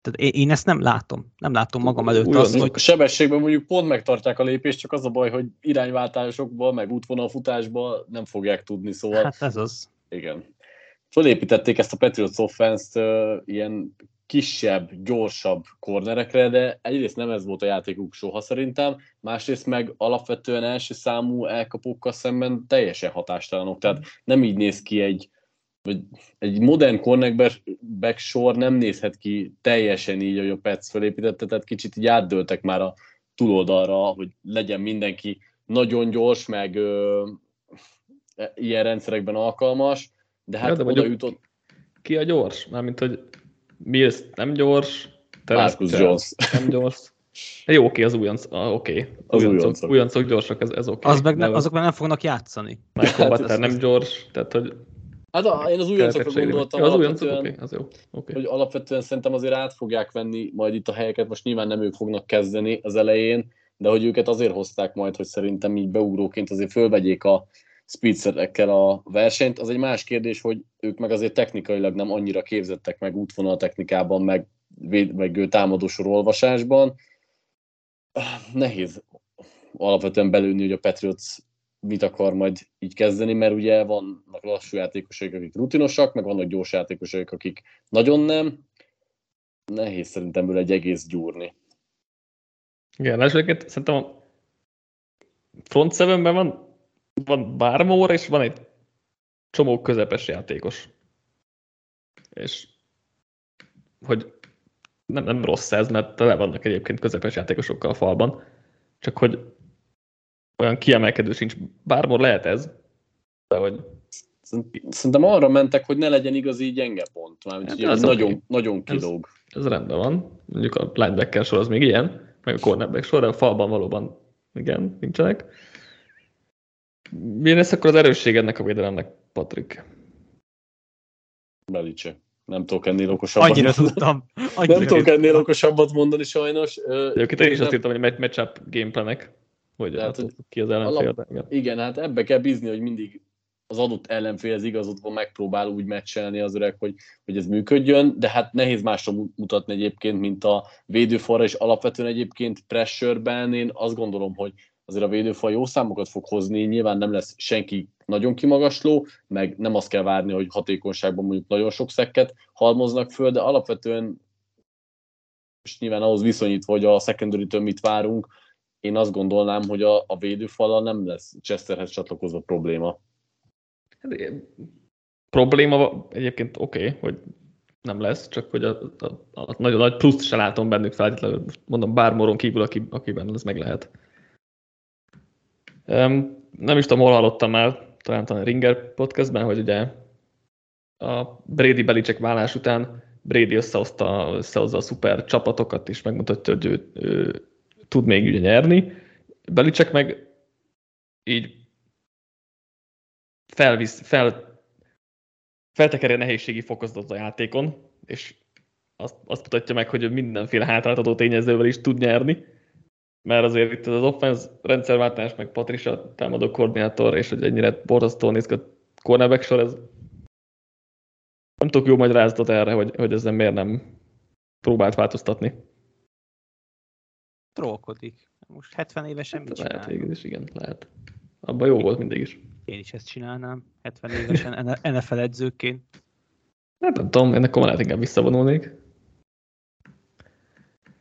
Tehát én ezt nem látom. Nem látom magam előtt azt, hogy... A sebességben mondjuk pont megtartják a lépést, csak az a baj, hogy irányváltásokban, meg útvonalfutásban nem fogják tudni, szóval... Hát ez az. Igen. Fölépítették ezt a Patriots offense-t ilyen kisebb, gyorsabb kornerekre, de egyrészt nem ez volt a játékuk soha szerintem, másrészt meg alapvetően első számú elkapókkal szemben teljesen hatástalanok, tehát nem így néz ki egy modern cornerback sor, nem nézhet ki teljesen így, hogy a Pets felépítette, tehát kicsit így átdőltek már a túloldalra, hogy legyen mindenki nagyon gyors, meg ilyen rendszerekben alkalmas, de hát oda jutott. Ki a gyors? Mármint, hogy Mills nem gyors, Marcus Jones nem gyors. Jó, oké, az újonc, oké. Az újoncok gyorsak, ez oké. Azok meg nem fognak játszani. Michael nem gyors, tehát hogy... Hát én az újoncokra gondoltam, az alapvetően, az jó. Hogy alapvetően szerintem azért át fogják venni majd itt a helyeket, most nyilván nem ők fognak kezdeni az elején, de hogy őket azért hozták majd, hogy szerintem így beugróként azért fölvegyék a speedsterekkel a versenyt. Az egy más kérdés, hogy ők meg azért technikailag nem annyira képzettek meg útvonaltechnikában, meg támadósor olvasásban. Nehéz alapvetően belőni, hogy a Patriots mit akar majd így kezdeni, mert ugye vannak lassú játékosok, akik rutinosak, meg vannak gyors játékosok, akik nagyon nem. Nehéz szerintem egy egész gyúrni. Igen, lásságet szerintem a front sevenben van Barmore, és van egy csomó közepes játékos. És hogy nem rossz ez, mert tele vannak egyébként közepes játékosokkal a falban, csak hogy olyan kiemelkedő sincs. Barmore lehet ez, de hogy... Szerintem arra mentek, hogy ne legyen igazi gyenge pont, mármint hát nagyon kilóg. Ez rendben van. Mondjuk a linebacker sor az még ilyen, meg a cornerback sor, de a falban valóban igen, nincsenek. Mi lesz akkor az erősségednek a védelemnek, Patrik? Belichick. Nem tudok ennél okosabbat annyira mondani. Okosabbat mondani sajnos. Egyébként én is azt írtam, hogy matchup gameplanek, hogy hát, ki az ellenfél. Igen, hát ebbe kell bízni, hogy mindig az adott ellenfélhez igazodva megpróbál úgy meccselni az öreg, hogy ez működjön, de hát nehéz másra mutatni egyébként, mint a védőfalra, és alapvetően egyébként pressure-ben én azt gondolom, hogy azért a védőfal jó számokat fog hozni, nyilván nem lesz senki nagyon kimagasló, meg nem azt kell várni, hogy hatékonyságban mondjuk nagyon sok szekket halmoznak föl, de alapvetően és nyilván ahhoz viszonyítva, hogy a secondarytől mit várunk, én azt gondolnám, hogy a védőfallal nem lesz Chesterhez csatlakozva probléma. Probléma egyébként oké, hogy nem lesz, csak hogy a nagyon nagy pluszt se látom bennük feltétlenül, mondom, bármoron kívül, akiben ez meg lehet. Nem is tudom, hol hallottam már, talán Ringer podcastben, hogy ugye a Brady-Belichick válás után Brady összehozza a szuper csapatokat, és megmutatja, hogy ő tud még ugye nyerni. Belichick meg így feltekeri a nehézségi fokozatot a játékon, és azt mutatja meg, hogy mindenféle hátráltató tényezővel is tud nyerni, mert azért itt az offense rendszerváltás, meg Patricia támadó koordinátor, és hogy ennyire borzasztóan néz ki a cornerback sor, ez nem tudok jó magyarázatot erre, hogy ezzel miért nem próbált változtatni. Trollkodik. Most 70 évesen mit csinál? Lehet végül is, igen, lehet. Abban jó volt mindig is. Én is ezt csinálnám, 70 évesen NFL edzőként. Hát nem tudom, ennek komolyan inkább visszavonulnék.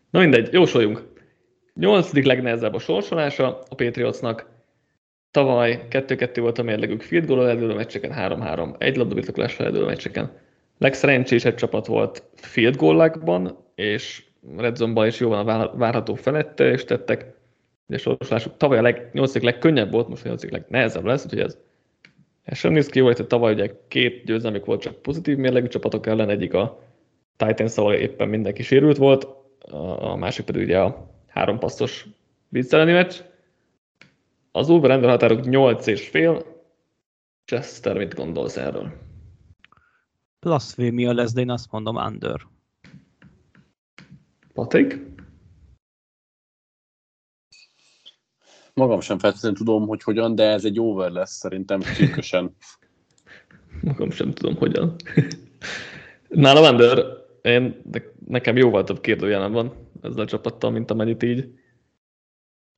Na mindegy, jósoljunk. 8. legnehezebb a sorsolása a Patriotsnak. Tavaly 2-2 volt a mérlegük field goal-al eldőlő meccseken, 3-3, egy labdabirtoklással eldőlő meccseken. Legszerencsésebb csapat volt field goal-lakban, és red zone-ban is jóval várható felette, és tettek. Ugye sorsolásuk tavaly a 8. legkönnyebb volt, most a 8. legnehezebb lesz, úgyhogy ez sem néz ki jól, hogy tavaly ugye 2 győzelmük volt csak pozitív mérlegű csapatok ellen, egyik a Titans, ahol éppen mindenki sérült volt, a másik pedig ugye a 3 passzos Bills elleni meccs. Az over-under határok 8,5. Chester, mit gondolsz erről? Blasfémia lesz, de én azt mondom under. Patrik? Magam sem feltétlenül tudom, hogy hogyan, de ez egy over lesz szerintem szűkösen. Magam sem tudom, hogyan. Nálam under, nekem jóval több kérdőjelem van ezzel a csapattal, mint amennyit így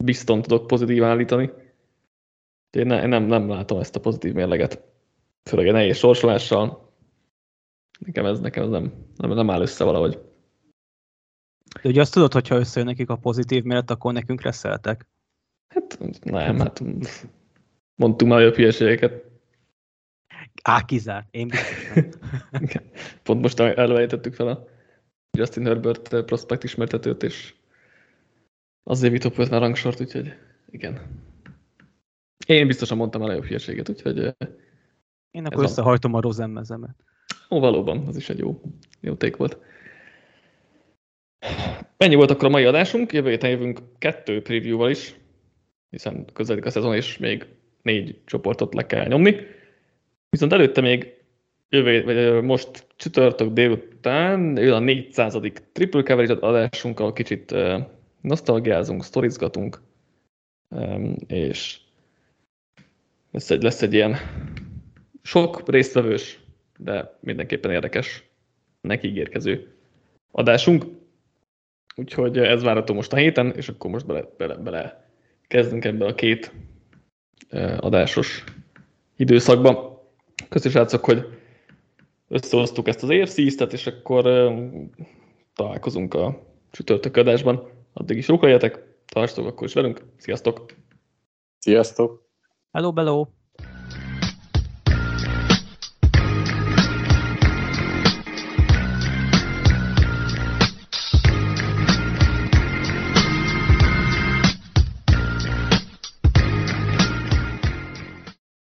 bizton tudok pozitív állítani. Én nem látom ezt a pozitív mérleget. Főleg a nehéz sorsolással. Nekem ez nem áll össze valahogy. De ugye azt tudod, hogyha összejön nekik a pozitív mérlet, akkor nekünk reszeltek. Hát nem, hát mondtunk már a hülyeségeket. Kizárt, én biztosan. Pont most elvejtettük fel a Justin Herbert prospekt ismertetőt, és azért vitopult már rangsort, úgyhogy igen. Én biztosan mondtam el a jobb hülyeséget, úgyhogy... Én akkor összehajtom a rozenmezemet. Ó, valóban, az is egy jó ték volt. Ennyi volt akkor a mai adásunk, jövő héten jövünk 2 preview-val is, hiszen közeledik a szezon, és még 4 csoportot le kell nyomni. Viszont előtte még most csütörtök délután jön a 400. Triple Coverage adásunkkal, kicsit nosztalgiázunk, sztorizgatunk, és lesz egy ilyen sok résztvevős, de mindenképpen érdekes, neki ígérkező adásunk. Úgyhogy ez várható most a héten, és akkor most bele kezdünk ebbe a 2 adásos időszakba. Köszi srácok, hogy összehoztuk ezt az AFC East-et, és akkor találkozunk a csütörtök adásban. Addig is rókoljatok, tartsatok akkor is velünk. Sziasztok! Sziasztok! Hello, bello!